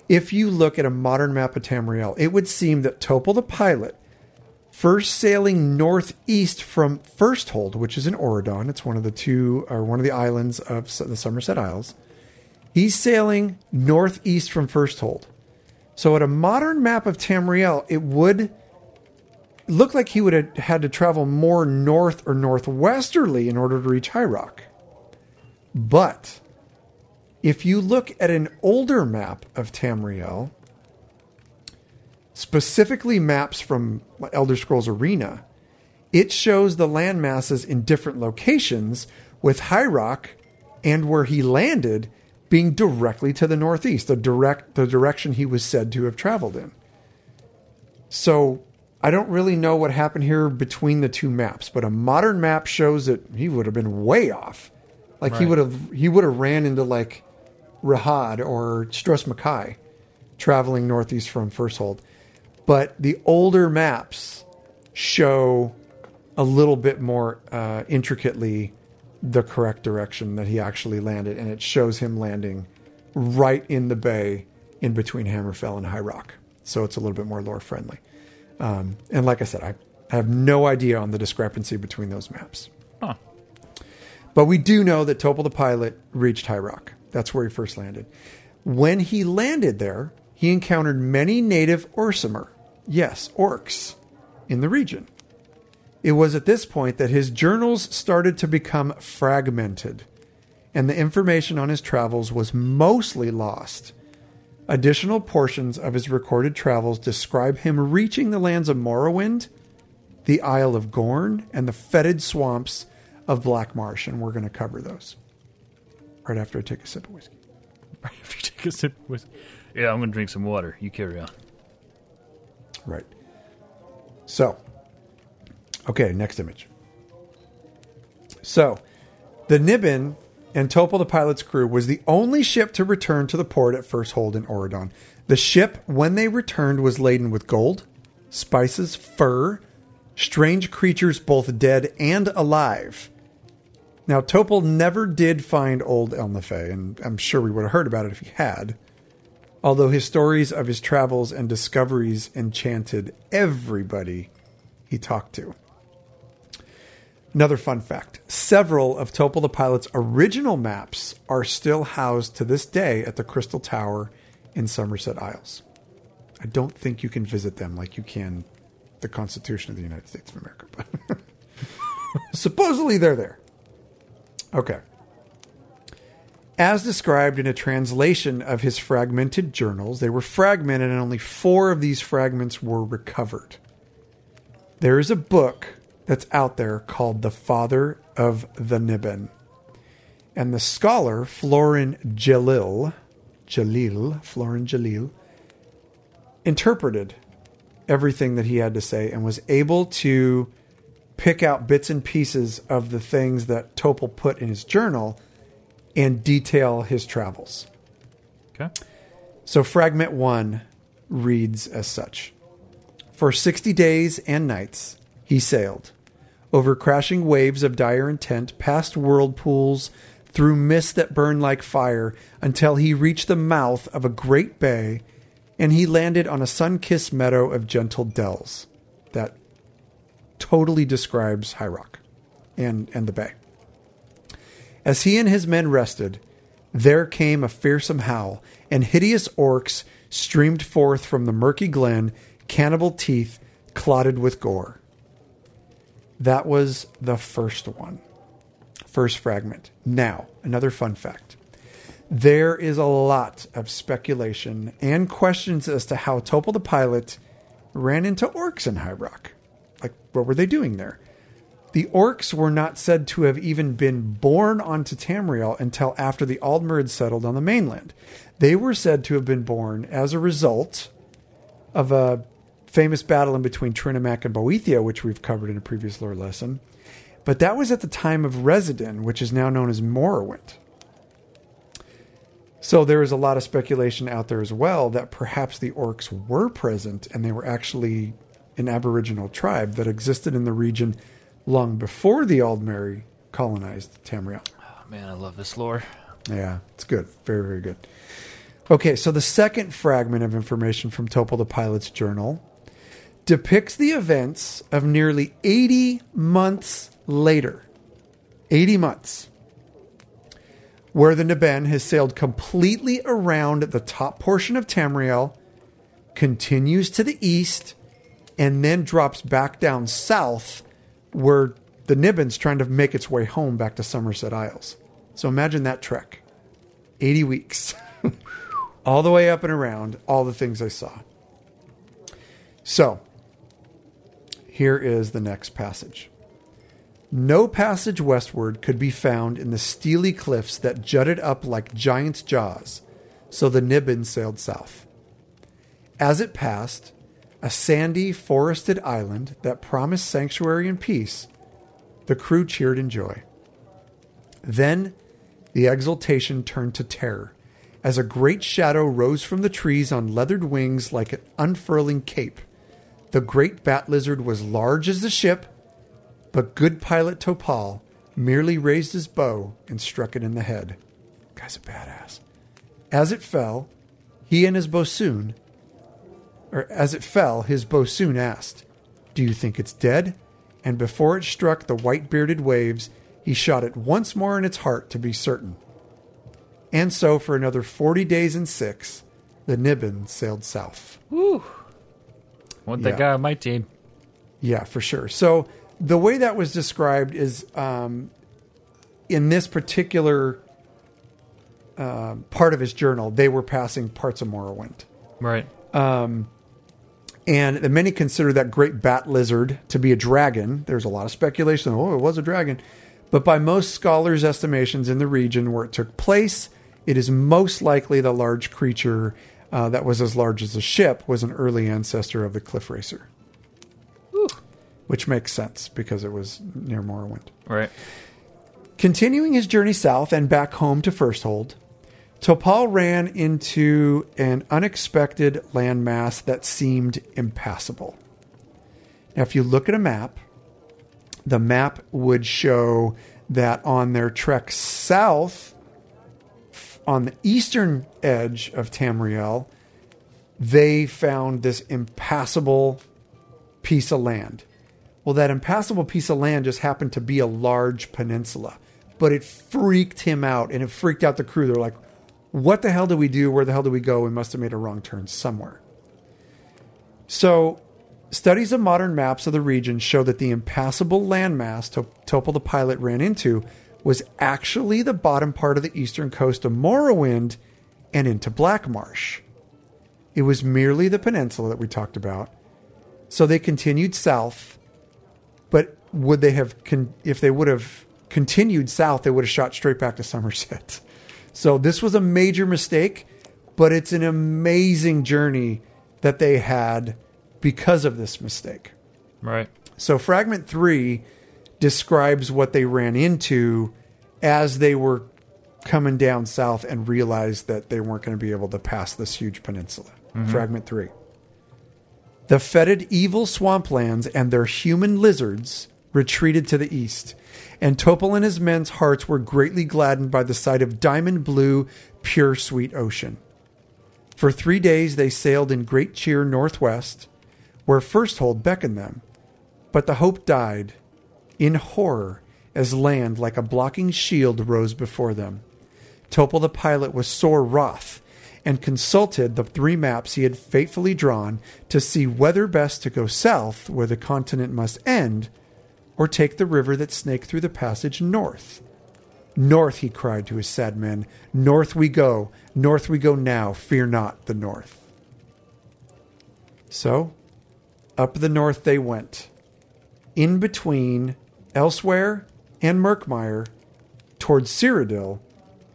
If you look at a modern map of Tamriel, it would seem that Topal the Pilot, first sailing northeast from Firsthold, which is in Oradon, it's one of the two or one of the islands of the Somerset Isles. He's sailing northeast from Firsthold. So at a modern map of Tamriel, it would look like he would have had to travel more north or northwesterly in order to reach High Rock. But if you look at an older map of Tamriel, specifically maps from Elder Scrolls Arena, it shows the land masses in different locations, with High Rock and where he landed being directly to the northeast, the direct the direction he was said to have traveled in. So I don't really know what happened here between the two maps, but a modern map shows that he would have been way off. Like right. he would have he would have ran into like Rahad or Stros Mackay traveling northeast from Firsthold. But the older maps show a little bit more uh, intricately the correct direction that he actually landed. And it shows him landing right in the bay in between Hammerfell and High Rock. So it's a little bit more lore friendly. Um, and like I said, I, I have no idea on the discrepancy between those maps. Huh. But we do know that Topal the Pilot reached High Rock. That's where he first landed. When he landed there, he encountered many native Orsimer, yes, orcs, in the region. It was at this point that his journals started to become fragmented, and the information on his travels was mostly lost. Additional portions of his recorded travels describe him reaching the lands of Morrowind, the Isle of Gorn, and the fetid swamps of Black Marsh, and we're going to cover those right after I take a sip of whiskey. Right after you take a sip of whiskey. Yeah, I'm going to drink some water. You carry on. Right. So, okay, next image. So, the Niben and Topal the Pilot's crew was the only ship to return to the port at Firsthold in Oradon. The ship, when they returned, was laden with gold, spices, fur, strange creatures both dead and alive. Now, Topal never did find old Elnefay, and I'm sure we would have heard about it if he had, although his stories of his travels and discoveries enchanted everybody he talked to. Another fun fact, several of Topal the Pilot's original maps are still housed to this day at the Crystal Tower in Somerset Isles. I don't think you can visit them like you can the Constitution of the United States of America, but supposedly they're there. Okay. As described in a translation of his fragmented journals, they were fragmented and only four of these fragments were recovered. There is a book that's out there called The Father of the Niben. And the scholar, Florin Jaliil, Jaliil, Florin Jaliil, interpreted everything that he had to say and was able to pick out bits and pieces of the things that Topal put in his journal and detail his travels. Okay. So fragment one reads as such. For sixty days and nights, he sailed over crashing waves of dire intent, past whirlpools, through mist that burned like fire, until he reached the mouth of a great bay, and he landed on a sun-kissed meadow of gentle dells. That totally describes High Rock and, and the bay. As he and his men rested, there came a fearsome howl, and hideous orcs streamed forth from the murky glen, cannibal teeth clotted with gore. That was the first one. First fragment. Now, another fun fact. There is a lot of speculation and questions as to how Topal the Pilot ran into orcs in High Rock. Like, what were they doing there? The orcs were not said to have even been born onto Tamriel until after the Aldmer had settled on the mainland. They were said to have been born as a result of a famous battle in between Trinimac and Boethia, which we've covered in a previous lore lesson. But that was at the time of Residon, which is now known as Morrowind. So there is a lot of speculation out there as well that perhaps the orcs were present and they were actually an aboriginal tribe that existed in the region long before the Aldmeri colonized Tamriel. Oh man, I love this lore. Yeah, it's good. Very, very good. Okay, so the second fragment of information from Topal the Pilot's journal depicts the events of nearly eighty months later, eighty months, where the Niben has sailed completely around the top portion of Tamriel, continues to the east, and then drops back down south where the Niben's trying to make its way home back to Somerset Isles. So imagine that trek, eighty weeks, all the way up and around, all the things I saw. So, here is the next passage. No passage westward could be found in the steely cliffs that jutted up like giant's jaws, so the Niben sailed south. As it passed, a sandy, forested island that promised sanctuary and peace, the crew cheered in joy. Then, the exultation turned to terror, as a great shadow rose from the trees on leathered wings like an unfurling cape. The great bat lizard was large as the ship, but good pilot Topal merely raised his bow and struck it in the head. Guy's a badass. As it fell, he and his bosun, or as it fell, his bosun asked, "Do you think it's dead?" And before it struck the white-bearded waves, he shot it once more in its heart to be certain. And so for another forty days and six, the Niben sailed south. Woo. Want that yeah. guy on my team. Yeah, for sure. So the way that was described is um, in this particular uh, part of his journal, they were passing parts of Morrowind. Right. Um, and many consider that great bat lizard to be a dragon. There's a lot of speculation. Oh, it was a dragon. But by most scholars' estimations in the region where it took place, it is most likely the large creature uh, that was as large as a ship was an early ancestor of the Cliff Racer. Ooh. Which makes sense because it was near Morrowind. Right. Continuing his journey south and back home to Firsthold, Topal ran into an unexpected landmass that seemed impassable. Now, if you look at a map, the map would show that on their trek south, on the eastern edge of Tamriel, they found this impassable piece of land. Well, that impassable piece of land just happened to be a large peninsula, but it freaked him out, and it freaked out the crew. They're like, what the hell do we do? Where the hell do we go? We must have made a wrong turn somewhere. So studies of modern maps of the region show that the impassable landmass Top- Topal the Pilot ran into was actually the bottom part of the eastern coast of Morrowind and into Black Marsh. It was merely the peninsula that we talked about. So they continued south, but would they have, con- if they would have continued south, they would have shot straight back to Somerset. So this was a major mistake, but it's an amazing journey that they had because of this mistake. Right. So fragment three describes what they ran into as they were coming down south and realized that they weren't going to be able to pass this huge peninsula. Mm-hmm. Fragment three. The fetid evil swamplands and their human lizards retreated to the east, and Topal and his men's hearts were greatly gladdened by the sight of diamond blue, pure sweet ocean. For three days they sailed in great cheer northwest, where Firsthold beckoned them, but the hope died in horror as land like a blocking shield rose before them. Topal the Pilot was sore wroth and consulted the three maps he had faithfully drawn to see whether best to go south where the continent must end, or take the river that snaked through the passage north. North, he cried to his sad men, north we go, north we go now, fear not the north. So up the north they went, in between Elsewhere and Murkmire, towards Cyrodiil.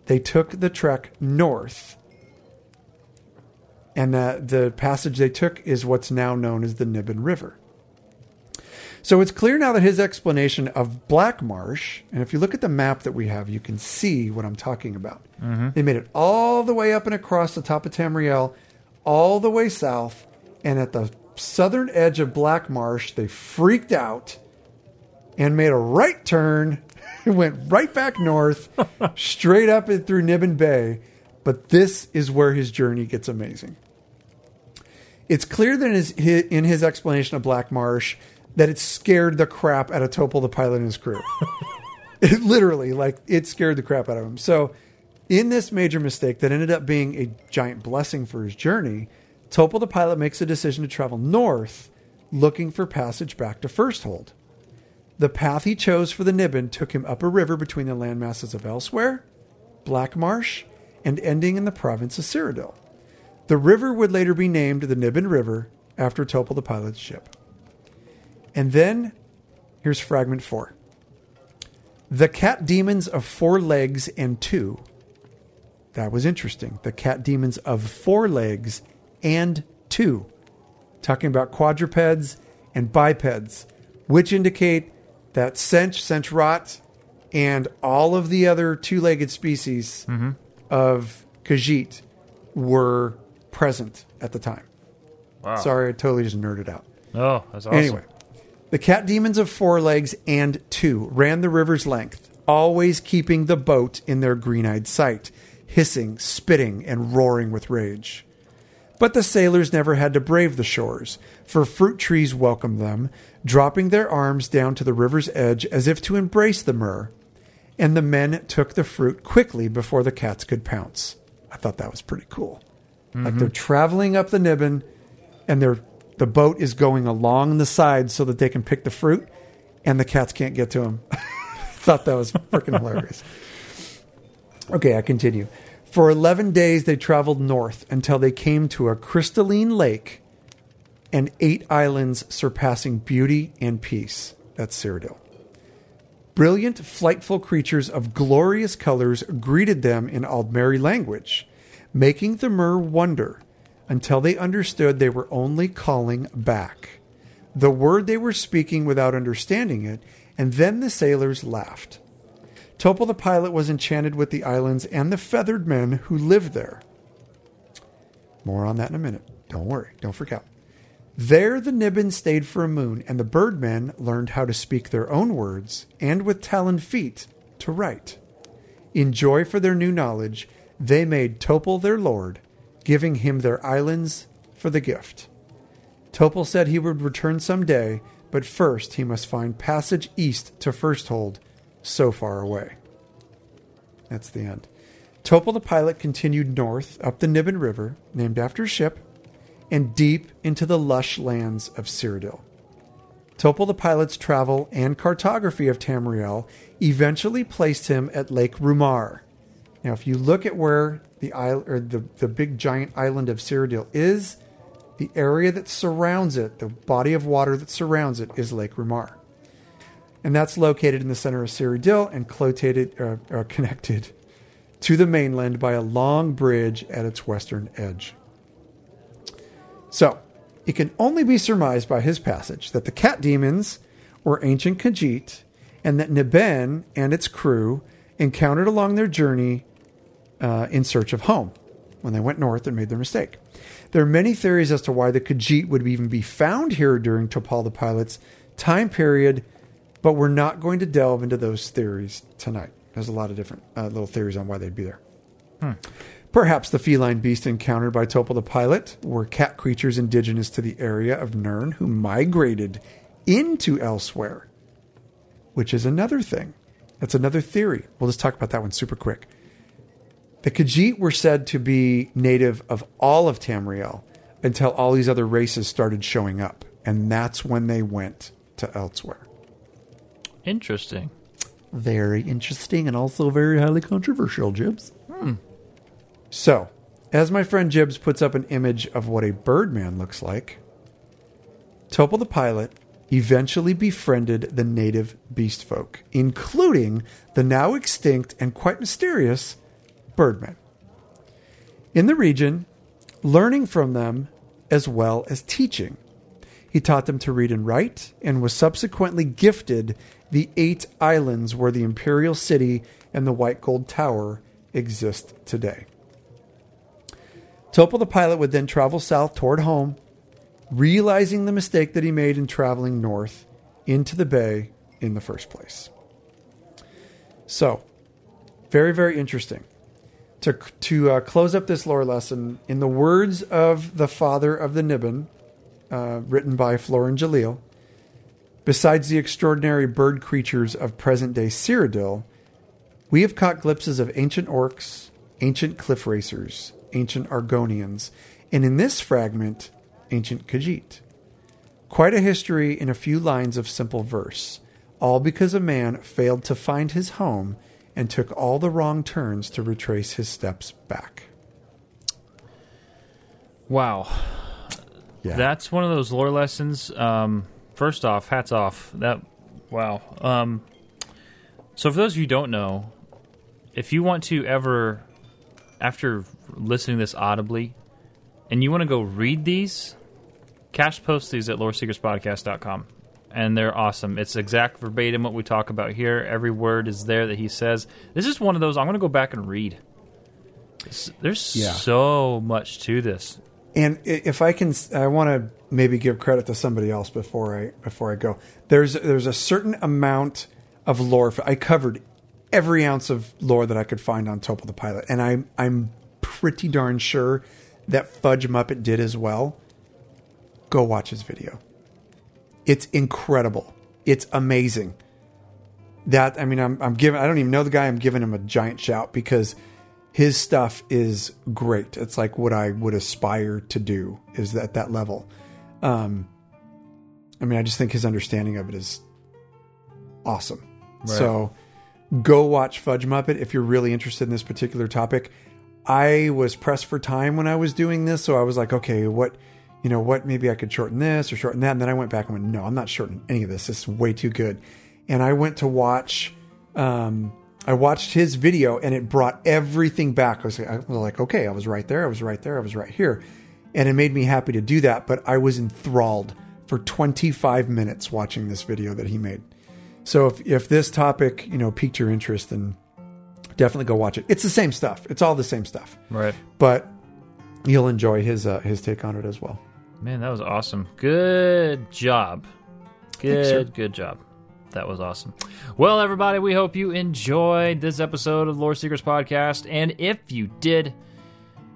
They took the trek north, and the, the passage they took is what's now known as the Niben River. So it's clear now that his explanation of Black Marsh, and if you look at the map that we have, you can see what I'm talking about. Mm-hmm. They made it all the way up and across the top of Tamriel, all the way south, and at the southern edge of Black Marsh, they freaked out and made a right turn. It went right back north, straight up and through Niben Bay. But this is where his journey gets amazing. It's clear that in his, in his explanation of Black Marsh that it scared the crap out of Topal the Pilot and his crew. It literally, like, it scared the crap out of him. So in this major mistake that ended up being a giant blessing for his journey, Topal the Pilot makes a decision to travel north, looking for passage back to Firsthold. The path he chose for the Niben took him up a river between the landmasses of Elsewhere, Black Marsh, and ending in the province of Cyrodiil. The river would later be named the Niben River after Topal the Pilot's ship. And then, here's fragment four. The cat demons of four legs and two. That was interesting. The cat demons of four legs and two, talking about quadrupeds and bipeds, which indicate that Sench, Sench-Rot, and all of the other two-legged species mm-hmm. of Khajiit were present at the time. Wow. Sorry, I totally just nerded out. Oh, that's awesome. Anyway, the cat demons of four legs and two ran the river's length, always keeping the boat in their green-eyed sight, hissing, spitting, and roaring with rage. But the sailors never had to brave the shores, for fruit trees welcomed them, dropping their arms down to the river's edge as if to embrace the myrrh. and the men took the fruit quickly before the cats could pounce. I thought that was pretty cool. Mm-hmm. Like they're traveling up the Niben, and they're, the boat is going along the side so that they can pick the fruit, and the cats can't get to them. Thought that was freaking hilarious. Okay, I continue. For eleven days, they traveled north until they came to a crystalline lake and eight islands surpassing beauty and peace. That's Cyrodiil. Brilliant, flightful creatures of glorious colors greeted them in Aldmeri language, making the Mer wonder until they understood they were only calling back. The word they were speaking without understanding it, and then the sailors laughed. Topal the Pilot was enchanted with the islands and the feathered men who lived there. More on that in a minute. Don't worry. Don't freak out. There the Niben stayed for a moon, and the birdmen learned how to speak their own words and with taloned feet to write. In joy for their new knowledge, they made Topal their lord, giving him their islands for the gift. Topal said he would return someday, but first he must find passage east to Firsthold, so far away. That's the end. Topal the Pilot continued north up the Niben River, named after his ship, and deep into the lush lands of Cyrodiil. Topal the Pilot's travel and cartography of Tamriel eventually placed him at Lake Rumar. Now, if you look at where the island, or the, the big giant island of Cyrodiil is, the area that surrounds it, the body of water that surrounds it, is Lake Rumar. And that's located in the center of Cyrodiil and clotated, uh, uh, connected to the mainland by a long bridge at its western edge. So, it can only be surmised by his passage that the cat demons were ancient Khajiit, and that Niben and its crew encountered along their journey uh, in search of home when they went north and made their mistake. There are many theories as to why the Khajiit would even be found here during Topal the Pilot's time period, but we're not going to delve into those theories tonight. There's a lot of different uh, little theories on why they'd be there. Hmm. Perhaps the feline beast encountered by Topal the Pilot were cat creatures indigenous to the area of Nirn who migrated into Elsewhere, which is another thing. That's another theory. We'll just talk about that one super quick. The Khajiit were said to be native of all of Tamriel until all these other races started showing up, and that's when they went to Elsewhere. Interesting. Very interesting and also very highly controversial, Jibs. Hmm. So, as my friend Jibs puts up an image of what a birdman looks like, Topal the Pilot eventually befriended the native beast folk, including the now extinct and quite mysterious birdmen. In the region, learning from them as well as teaching. He taught them to read and write and was subsequently gifted the eight islands where the Imperial City and the White Gold Tower exist today. Topal the Pilot would then travel south toward home, realizing the mistake that he made in traveling north into the bay in the first place. So, very, very interesting. To, to uh, close up this lore lesson, in the words of the Father of the Niben, uh, written by Florin Jaliil, besides the extraordinary bird creatures of present-day Cyrodiil, we have caught glimpses of ancient orcs, ancient cliff racers, ancient Argonians, and in this fragment, ancient Khajiit. Quite a history in a few lines of simple verse, all because a man failed to find his home and took all the wrong turns to retrace his steps back. Wow. Yeah. That's one of those lore lessons. Um... First off, hats off. That wow. Um, so for those of you who don't know, if you want to ever, after listening to this audibly, and you want to go read these, Cash posts these at lore seekers podcast dot com, and they're awesome. It's exact verbatim what we talk about here. Every word is there that he says. This is one of those I'm going to go back and read. There's yeah. so much to this. And if I can, I want to maybe give credit to somebody else before I before I go. There's there's a certain amount of lore. I covered every ounce of lore that I could find on Topal the Pilot, and I'm I'm pretty darn sure that Fudge Muppet did as well. Go watch his video. It's incredible. It's amazing. that, I mean, I'm, I'm giving, I don't even know the guy. I'm giving him a giant shout because his stuff is great. It's like what I would aspire to do is at that level. Um, I mean, I just think his understanding of it is awesome. Right. So go watch Fudge Muppet if you're really interested in this particular topic. I was pressed for time when I was doing this. So I was like, okay, what, you know, what, maybe I could shorten this or shorten that. And then I went back and went, no, I'm not shortening any of this. This is way too good. And I went to watch, um, I watched his video and it brought everything back. I was, like, I was like, okay, I was right there. I was right there. I was right here. And it made me happy to do that. But I was enthralled for twenty-five minutes watching this video that he made. So if, if this topic, you know, piqued your interest, then definitely go watch it. It's the same stuff. It's all the same stuff. Right. But you'll enjoy his, uh, his take on it as well. Man, that was awesome. Good job. Good, Thanks, good job. That was awesome. Well, everybody, we hope you enjoyed this episode of Lore Seekers Podcast. And if you did,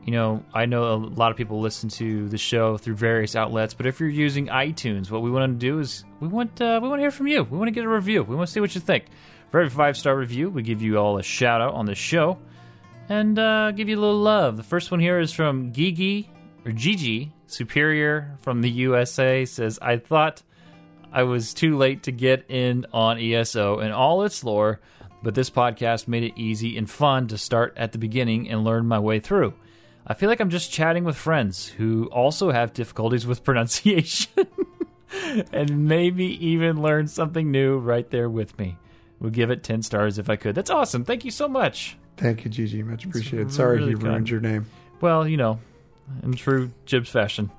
you know, I know a lot of people listen to the show through various outlets, but if you're using iTunes, what we want to do is we want uh, we want to hear from you. We want to get a review. We want to see what you think. For every five-star review, we give you all a shout-out on the show and uh, give you a little love. The first one here is from Gigi, or Gigi Superior from the U S A, says, I thought I was too late to get in on E S O and all its lore, but this podcast made it easy and fun to start at the beginning and learn my way through. I feel like I'm just chatting with friends who also have difficulties with pronunciation and maybe even learn something new right there with me. Would give it ten stars if I could. That's awesome. Thank you so much. Thank you, Gigi. Much appreciated. Really Sorry really you ruined your name. Well, you know, in true Jibs fashion.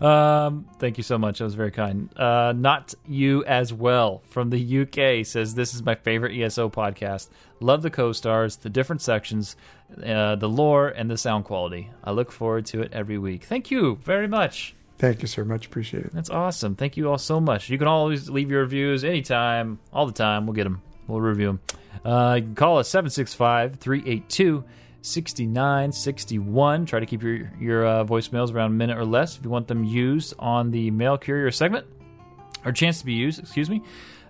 Um, thank you so much. That was very kind. Uh, Not You As Well from the U K says, this is my favorite E S O podcast. Love the co-stars, the different sections, uh, the lore, and the sound quality. I look forward to it every week. Thank you very much. Thank you, sir. Much appreciated. That's awesome. Thank you all so much. You can always leave your reviews anytime, all the time. We'll get them. We'll review them. Uh, you can call us seven six five, three eight two, six nine six one. Try to keep your, your uh, voicemails around a minute or less if you want them used on the mail courier segment, or chance to be used, excuse me.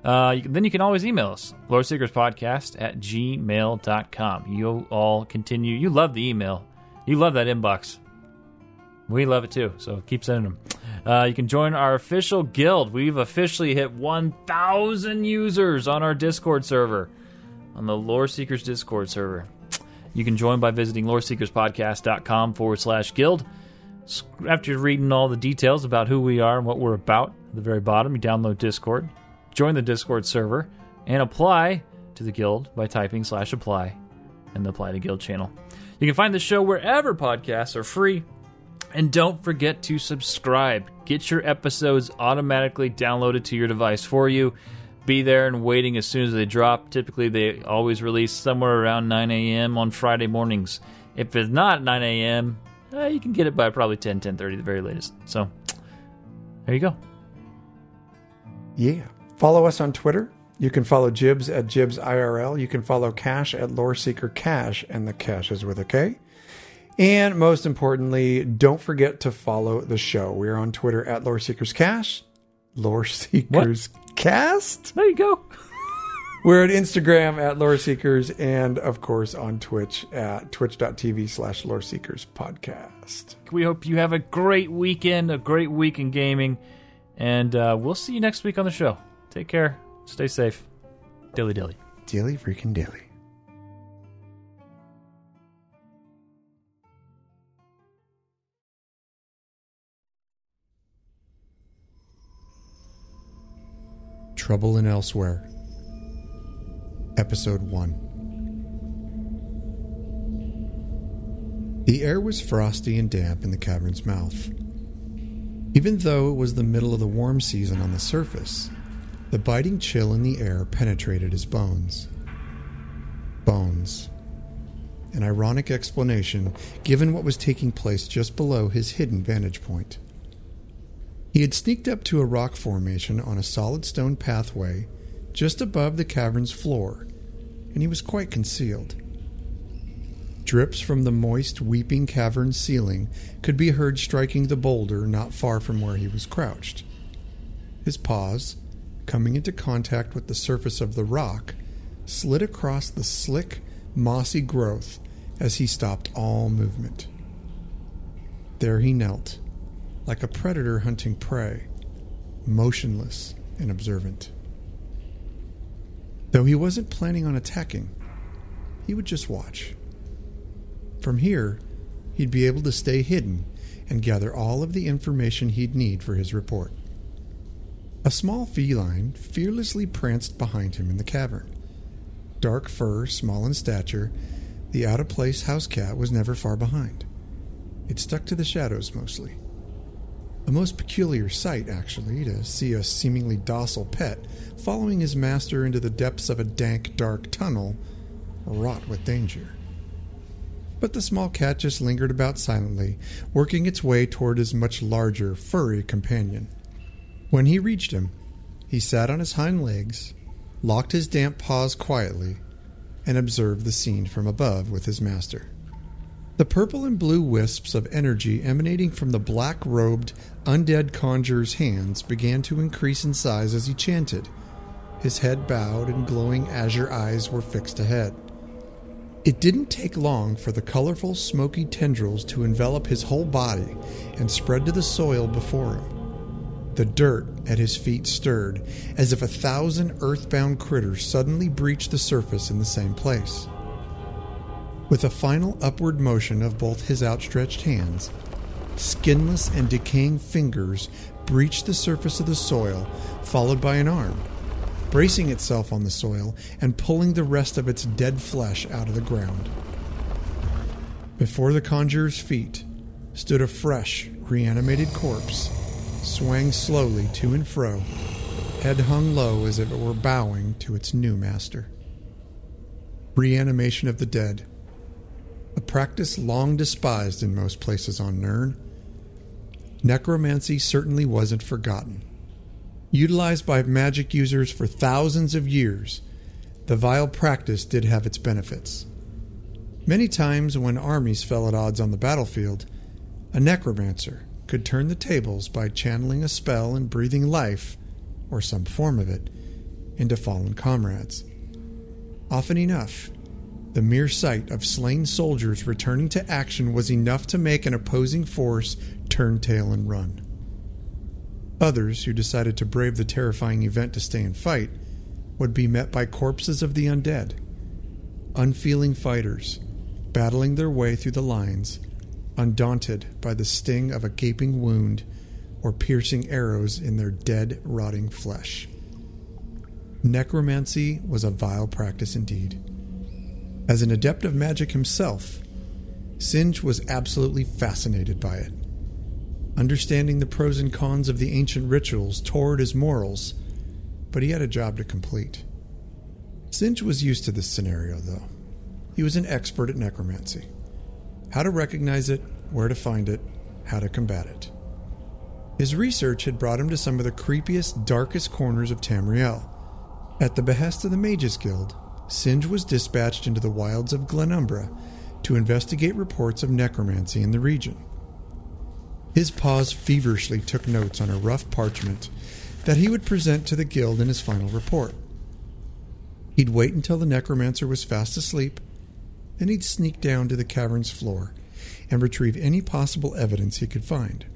Uh, you can, then you can always email us, loreseekerspodcast at gmail dot com. You all continue. You love the email. You love that inbox. We love it too, so keep sending them. Uh, you can join our official guild. We've officially hit one thousand users on our Discord server, on the Lore Seekers Discord server. You can join by visiting loreseekerspodcast.com forward slash guild. After reading all the details about who we are and what we're about, at the very bottom, you download Discord, join the Discord server, and apply to the guild by typing slash apply in the Apply to Guild channel. You can find the show wherever podcasts are free. And don't forget to subscribe. Get your episodes automatically downloaded to your device for you. Be there and waiting as soon as they drop. Typically, they always release somewhere around nine a.m. on Friday mornings. If it's not nine a.m., uh, you can get it by probably ten, ten thirty, the very latest. So, there you go. Yeah. Follow us on Twitter. You can follow Jibs at Jibs I R L. You can follow Cash at Lore Seeker Cash, and the Cash is with a K. And most importantly, don't forget to follow the show. We're on Twitter at Lore Seekers Cash. Lore Seekers what? Cast? There you go. We're at Instagram at Lore Seekers, and of course on Twitch at twitch.tv slash Lore Seekers Podcast. We hope you have a great weekend, a great week in gaming, and uh, we'll see you next week on the show. Take care. Stay safe. Dilly dilly. Dilly freaking dilly. Trouble in Elsewhere, Episode one. The air was frosty and damp in the cavern's mouth. Even though it was the middle of the warm season on the surface, the biting chill in the air penetrated his bones. Bones. An ironic explanation, given what was taking place just below his hidden vantage point. He had sneaked up to a rock formation on a solid stone pathway just above the cavern's floor, and he was quite concealed. Drips from the moist, weeping cavern ceiling could be heard striking the boulder not far from where he was crouched. His paws, coming into contact with the surface of the rock, slid across the slick, mossy growth as he stopped all movement. There he knelt, like a predator hunting prey, motionless and observant. Though he wasn't planning on attacking, he would just watch. From here, he'd be able to stay hidden and gather all of the information he'd need for his report. A small feline fearlessly pranced behind him in the cavern. Dark fur, small in stature, the out-of-place house cat was never far behind. It stuck to the shadows mostly. A most peculiar sight, actually, to see a seemingly docile pet following his master into the depths of a dank, dark tunnel, wrought with danger. But the small cat just lingered about silently, working its way toward his much larger, furry companion. When he reached him, he sat on his hind legs, locked his damp paws quietly, and observed the scene from above with his master. The purple and blue wisps of energy emanating from the black-robed, undead conjurer's hands began to increase in size as he chanted. His head bowed and glowing azure eyes were fixed ahead. It didn't take long for the colorful, smoky tendrils to envelop his whole body and spread to the soil before him. The dirt at his feet stirred, as if a thousand earthbound critters suddenly breached the surface in the same place. With a final upward motion of both his outstretched hands, skinless and decaying fingers breached the surface of the soil, followed by an arm, bracing itself on the soil and pulling the rest of its dead flesh out of the ground. Before the conjurer's feet stood a fresh, reanimated corpse, swaying slowly to and fro, head hung low as if it were bowing to its new master. Reanimation of the dead, a practice long despised in most places on Nirn. Necromancy certainly wasn't forgotten. Utilized by magic users for thousands of years, the vile practice did have its benefits. Many times when armies fell at odds on the battlefield, a necromancer could turn the tables by channeling a spell and breathing life, or some form of it, into fallen comrades. Often enough, the mere sight of slain soldiers returning to action was enough to make an opposing force turn tail and run. Others, who decided to brave the terrifying event to stay and fight, would be met by corpses of the undead. Unfeeling fighters, battling their way through the lines, undaunted by the sting of a gaping wound or piercing arrows in their dead, rotting flesh. Necromancy was a vile practice indeed. As an adept of magic himself, Singe was absolutely fascinated by it. Understanding the pros and cons of the ancient rituals tore at his morals, but he had a job to complete. Singe was used to this scenario, though. He was an expert at necromancy. How to recognize it, where to find it, how to combat it. His research had brought him to some of the creepiest, darkest corners of Tamriel. At the behest of the Mages Guild, Singe was dispatched into the wilds of Glenumbra to investigate reports of necromancy in the region. His paws feverishly took notes on a rough parchment that he would present to the guild in his final report. He'd wait until the necromancer was fast asleep, then he'd sneak down to the cavern's floor and retrieve any possible evidence he could find.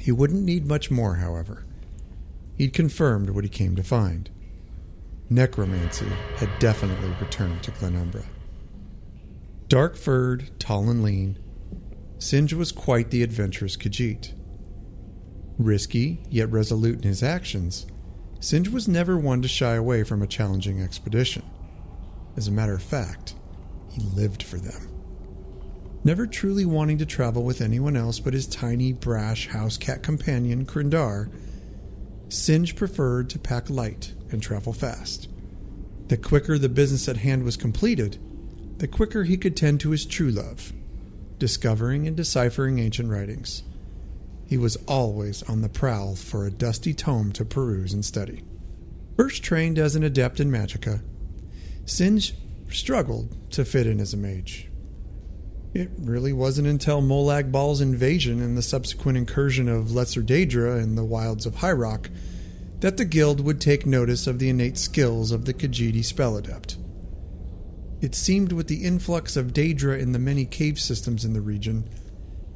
He wouldn't need much more, however. He'd confirmed what he came to find. Necromancy had definitely returned to Glenumbra. Dark-furred, tall and lean, Singe was quite the adventurous Khajiit. Risky, yet resolute in his actions, Singe was never one to shy away from a challenging expedition. As a matter of fact, he lived for them. Never truly wanting to travel with anyone else but his tiny, brash house cat companion, Krindar, Singe preferred to pack light and travel fast. The quicker the business at hand was completed, the quicker he could tend to his true love, discovering and deciphering ancient writings. He was always on the prowl for a dusty tome to peruse and study. First trained as an adept in magicka, Singe struggled to fit in as a mage. It really wasn't until Molag Bal's invasion and the subsequent incursion of Lesser Daedra in the wilds of High Rock that the guild would take notice of the innate skills of the Khajiit spell adept. It seemed with the influx of Daedra in the many cave systems in the region,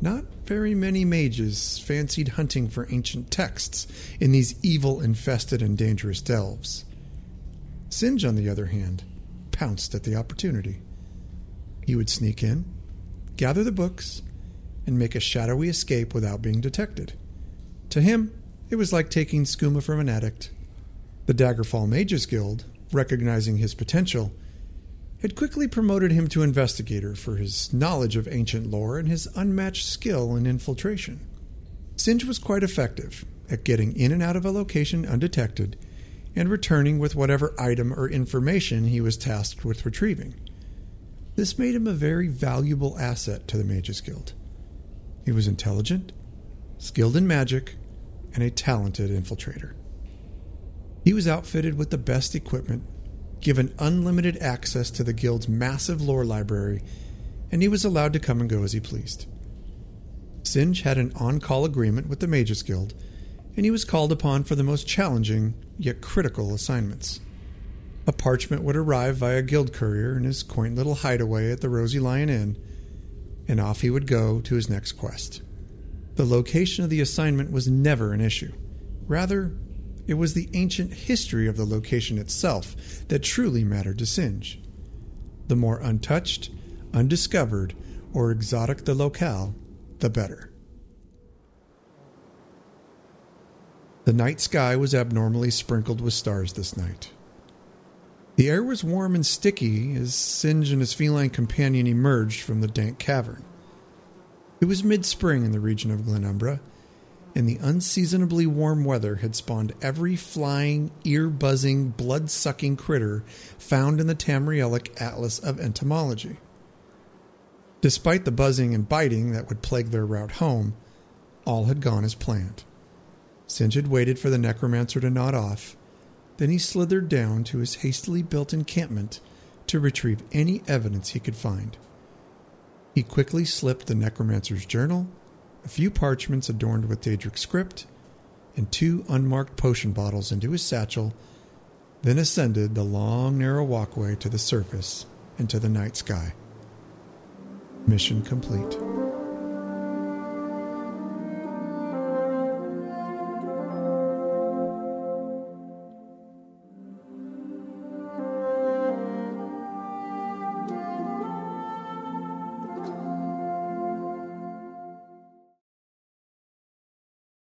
not very many mages fancied hunting for ancient texts in these evil-infested and dangerous delves. Singe, on the other hand, pounced at the opportunity. He would sneak in, gather the books, and make a shadowy escape without being detected. To him, it was like taking skooma from an addict. The Daggerfall Mages Guild, recognizing his potential, had quickly promoted him to investigator for his knowledge of ancient lore and his unmatched skill in infiltration. Singe was quite effective at getting in and out of a location undetected and returning with whatever item or information he was tasked with retrieving. This made him a very valuable asset to the Mages Guild. He was intelligent, skilled in magic, and a talented infiltrator. He was outfitted with the best equipment, given unlimited access to the guild's massive lore library, and he was allowed to come and go as he pleased. Singe had an on-call agreement with the Mages Guild, and he was called upon for the most challenging, yet critical assignments. A parchment would arrive via guild courier in his quaint little hideaway at the Rosy Lion Inn, and off he would go to his next quest. The location of the assignment was never an issue. Rather, it was the ancient history of the location itself that truly mattered to Singe. The more untouched, undiscovered, or exotic the locale, the better. The night sky was abnormally sprinkled with stars this night. The air was warm and sticky as Singe and his feline companion emerged from the dank cavern. It was mid-spring in the region of Glenumbra, and the unseasonably warm weather had spawned every flying, ear-buzzing, blood-sucking critter found in the Tamrielic Atlas of Entomology. Despite the buzzing and biting that would plague their route home, all had gone as planned. Singe had waited for the necromancer to nod off, then he slithered down to his hastily built encampment to retrieve any evidence he could find. He quickly slipped the necromancer's journal, a few parchments adorned with Daedric script, and two unmarked potion bottles into his satchel, then ascended the long, narrow walkway to the surface and to the night sky. Mission complete.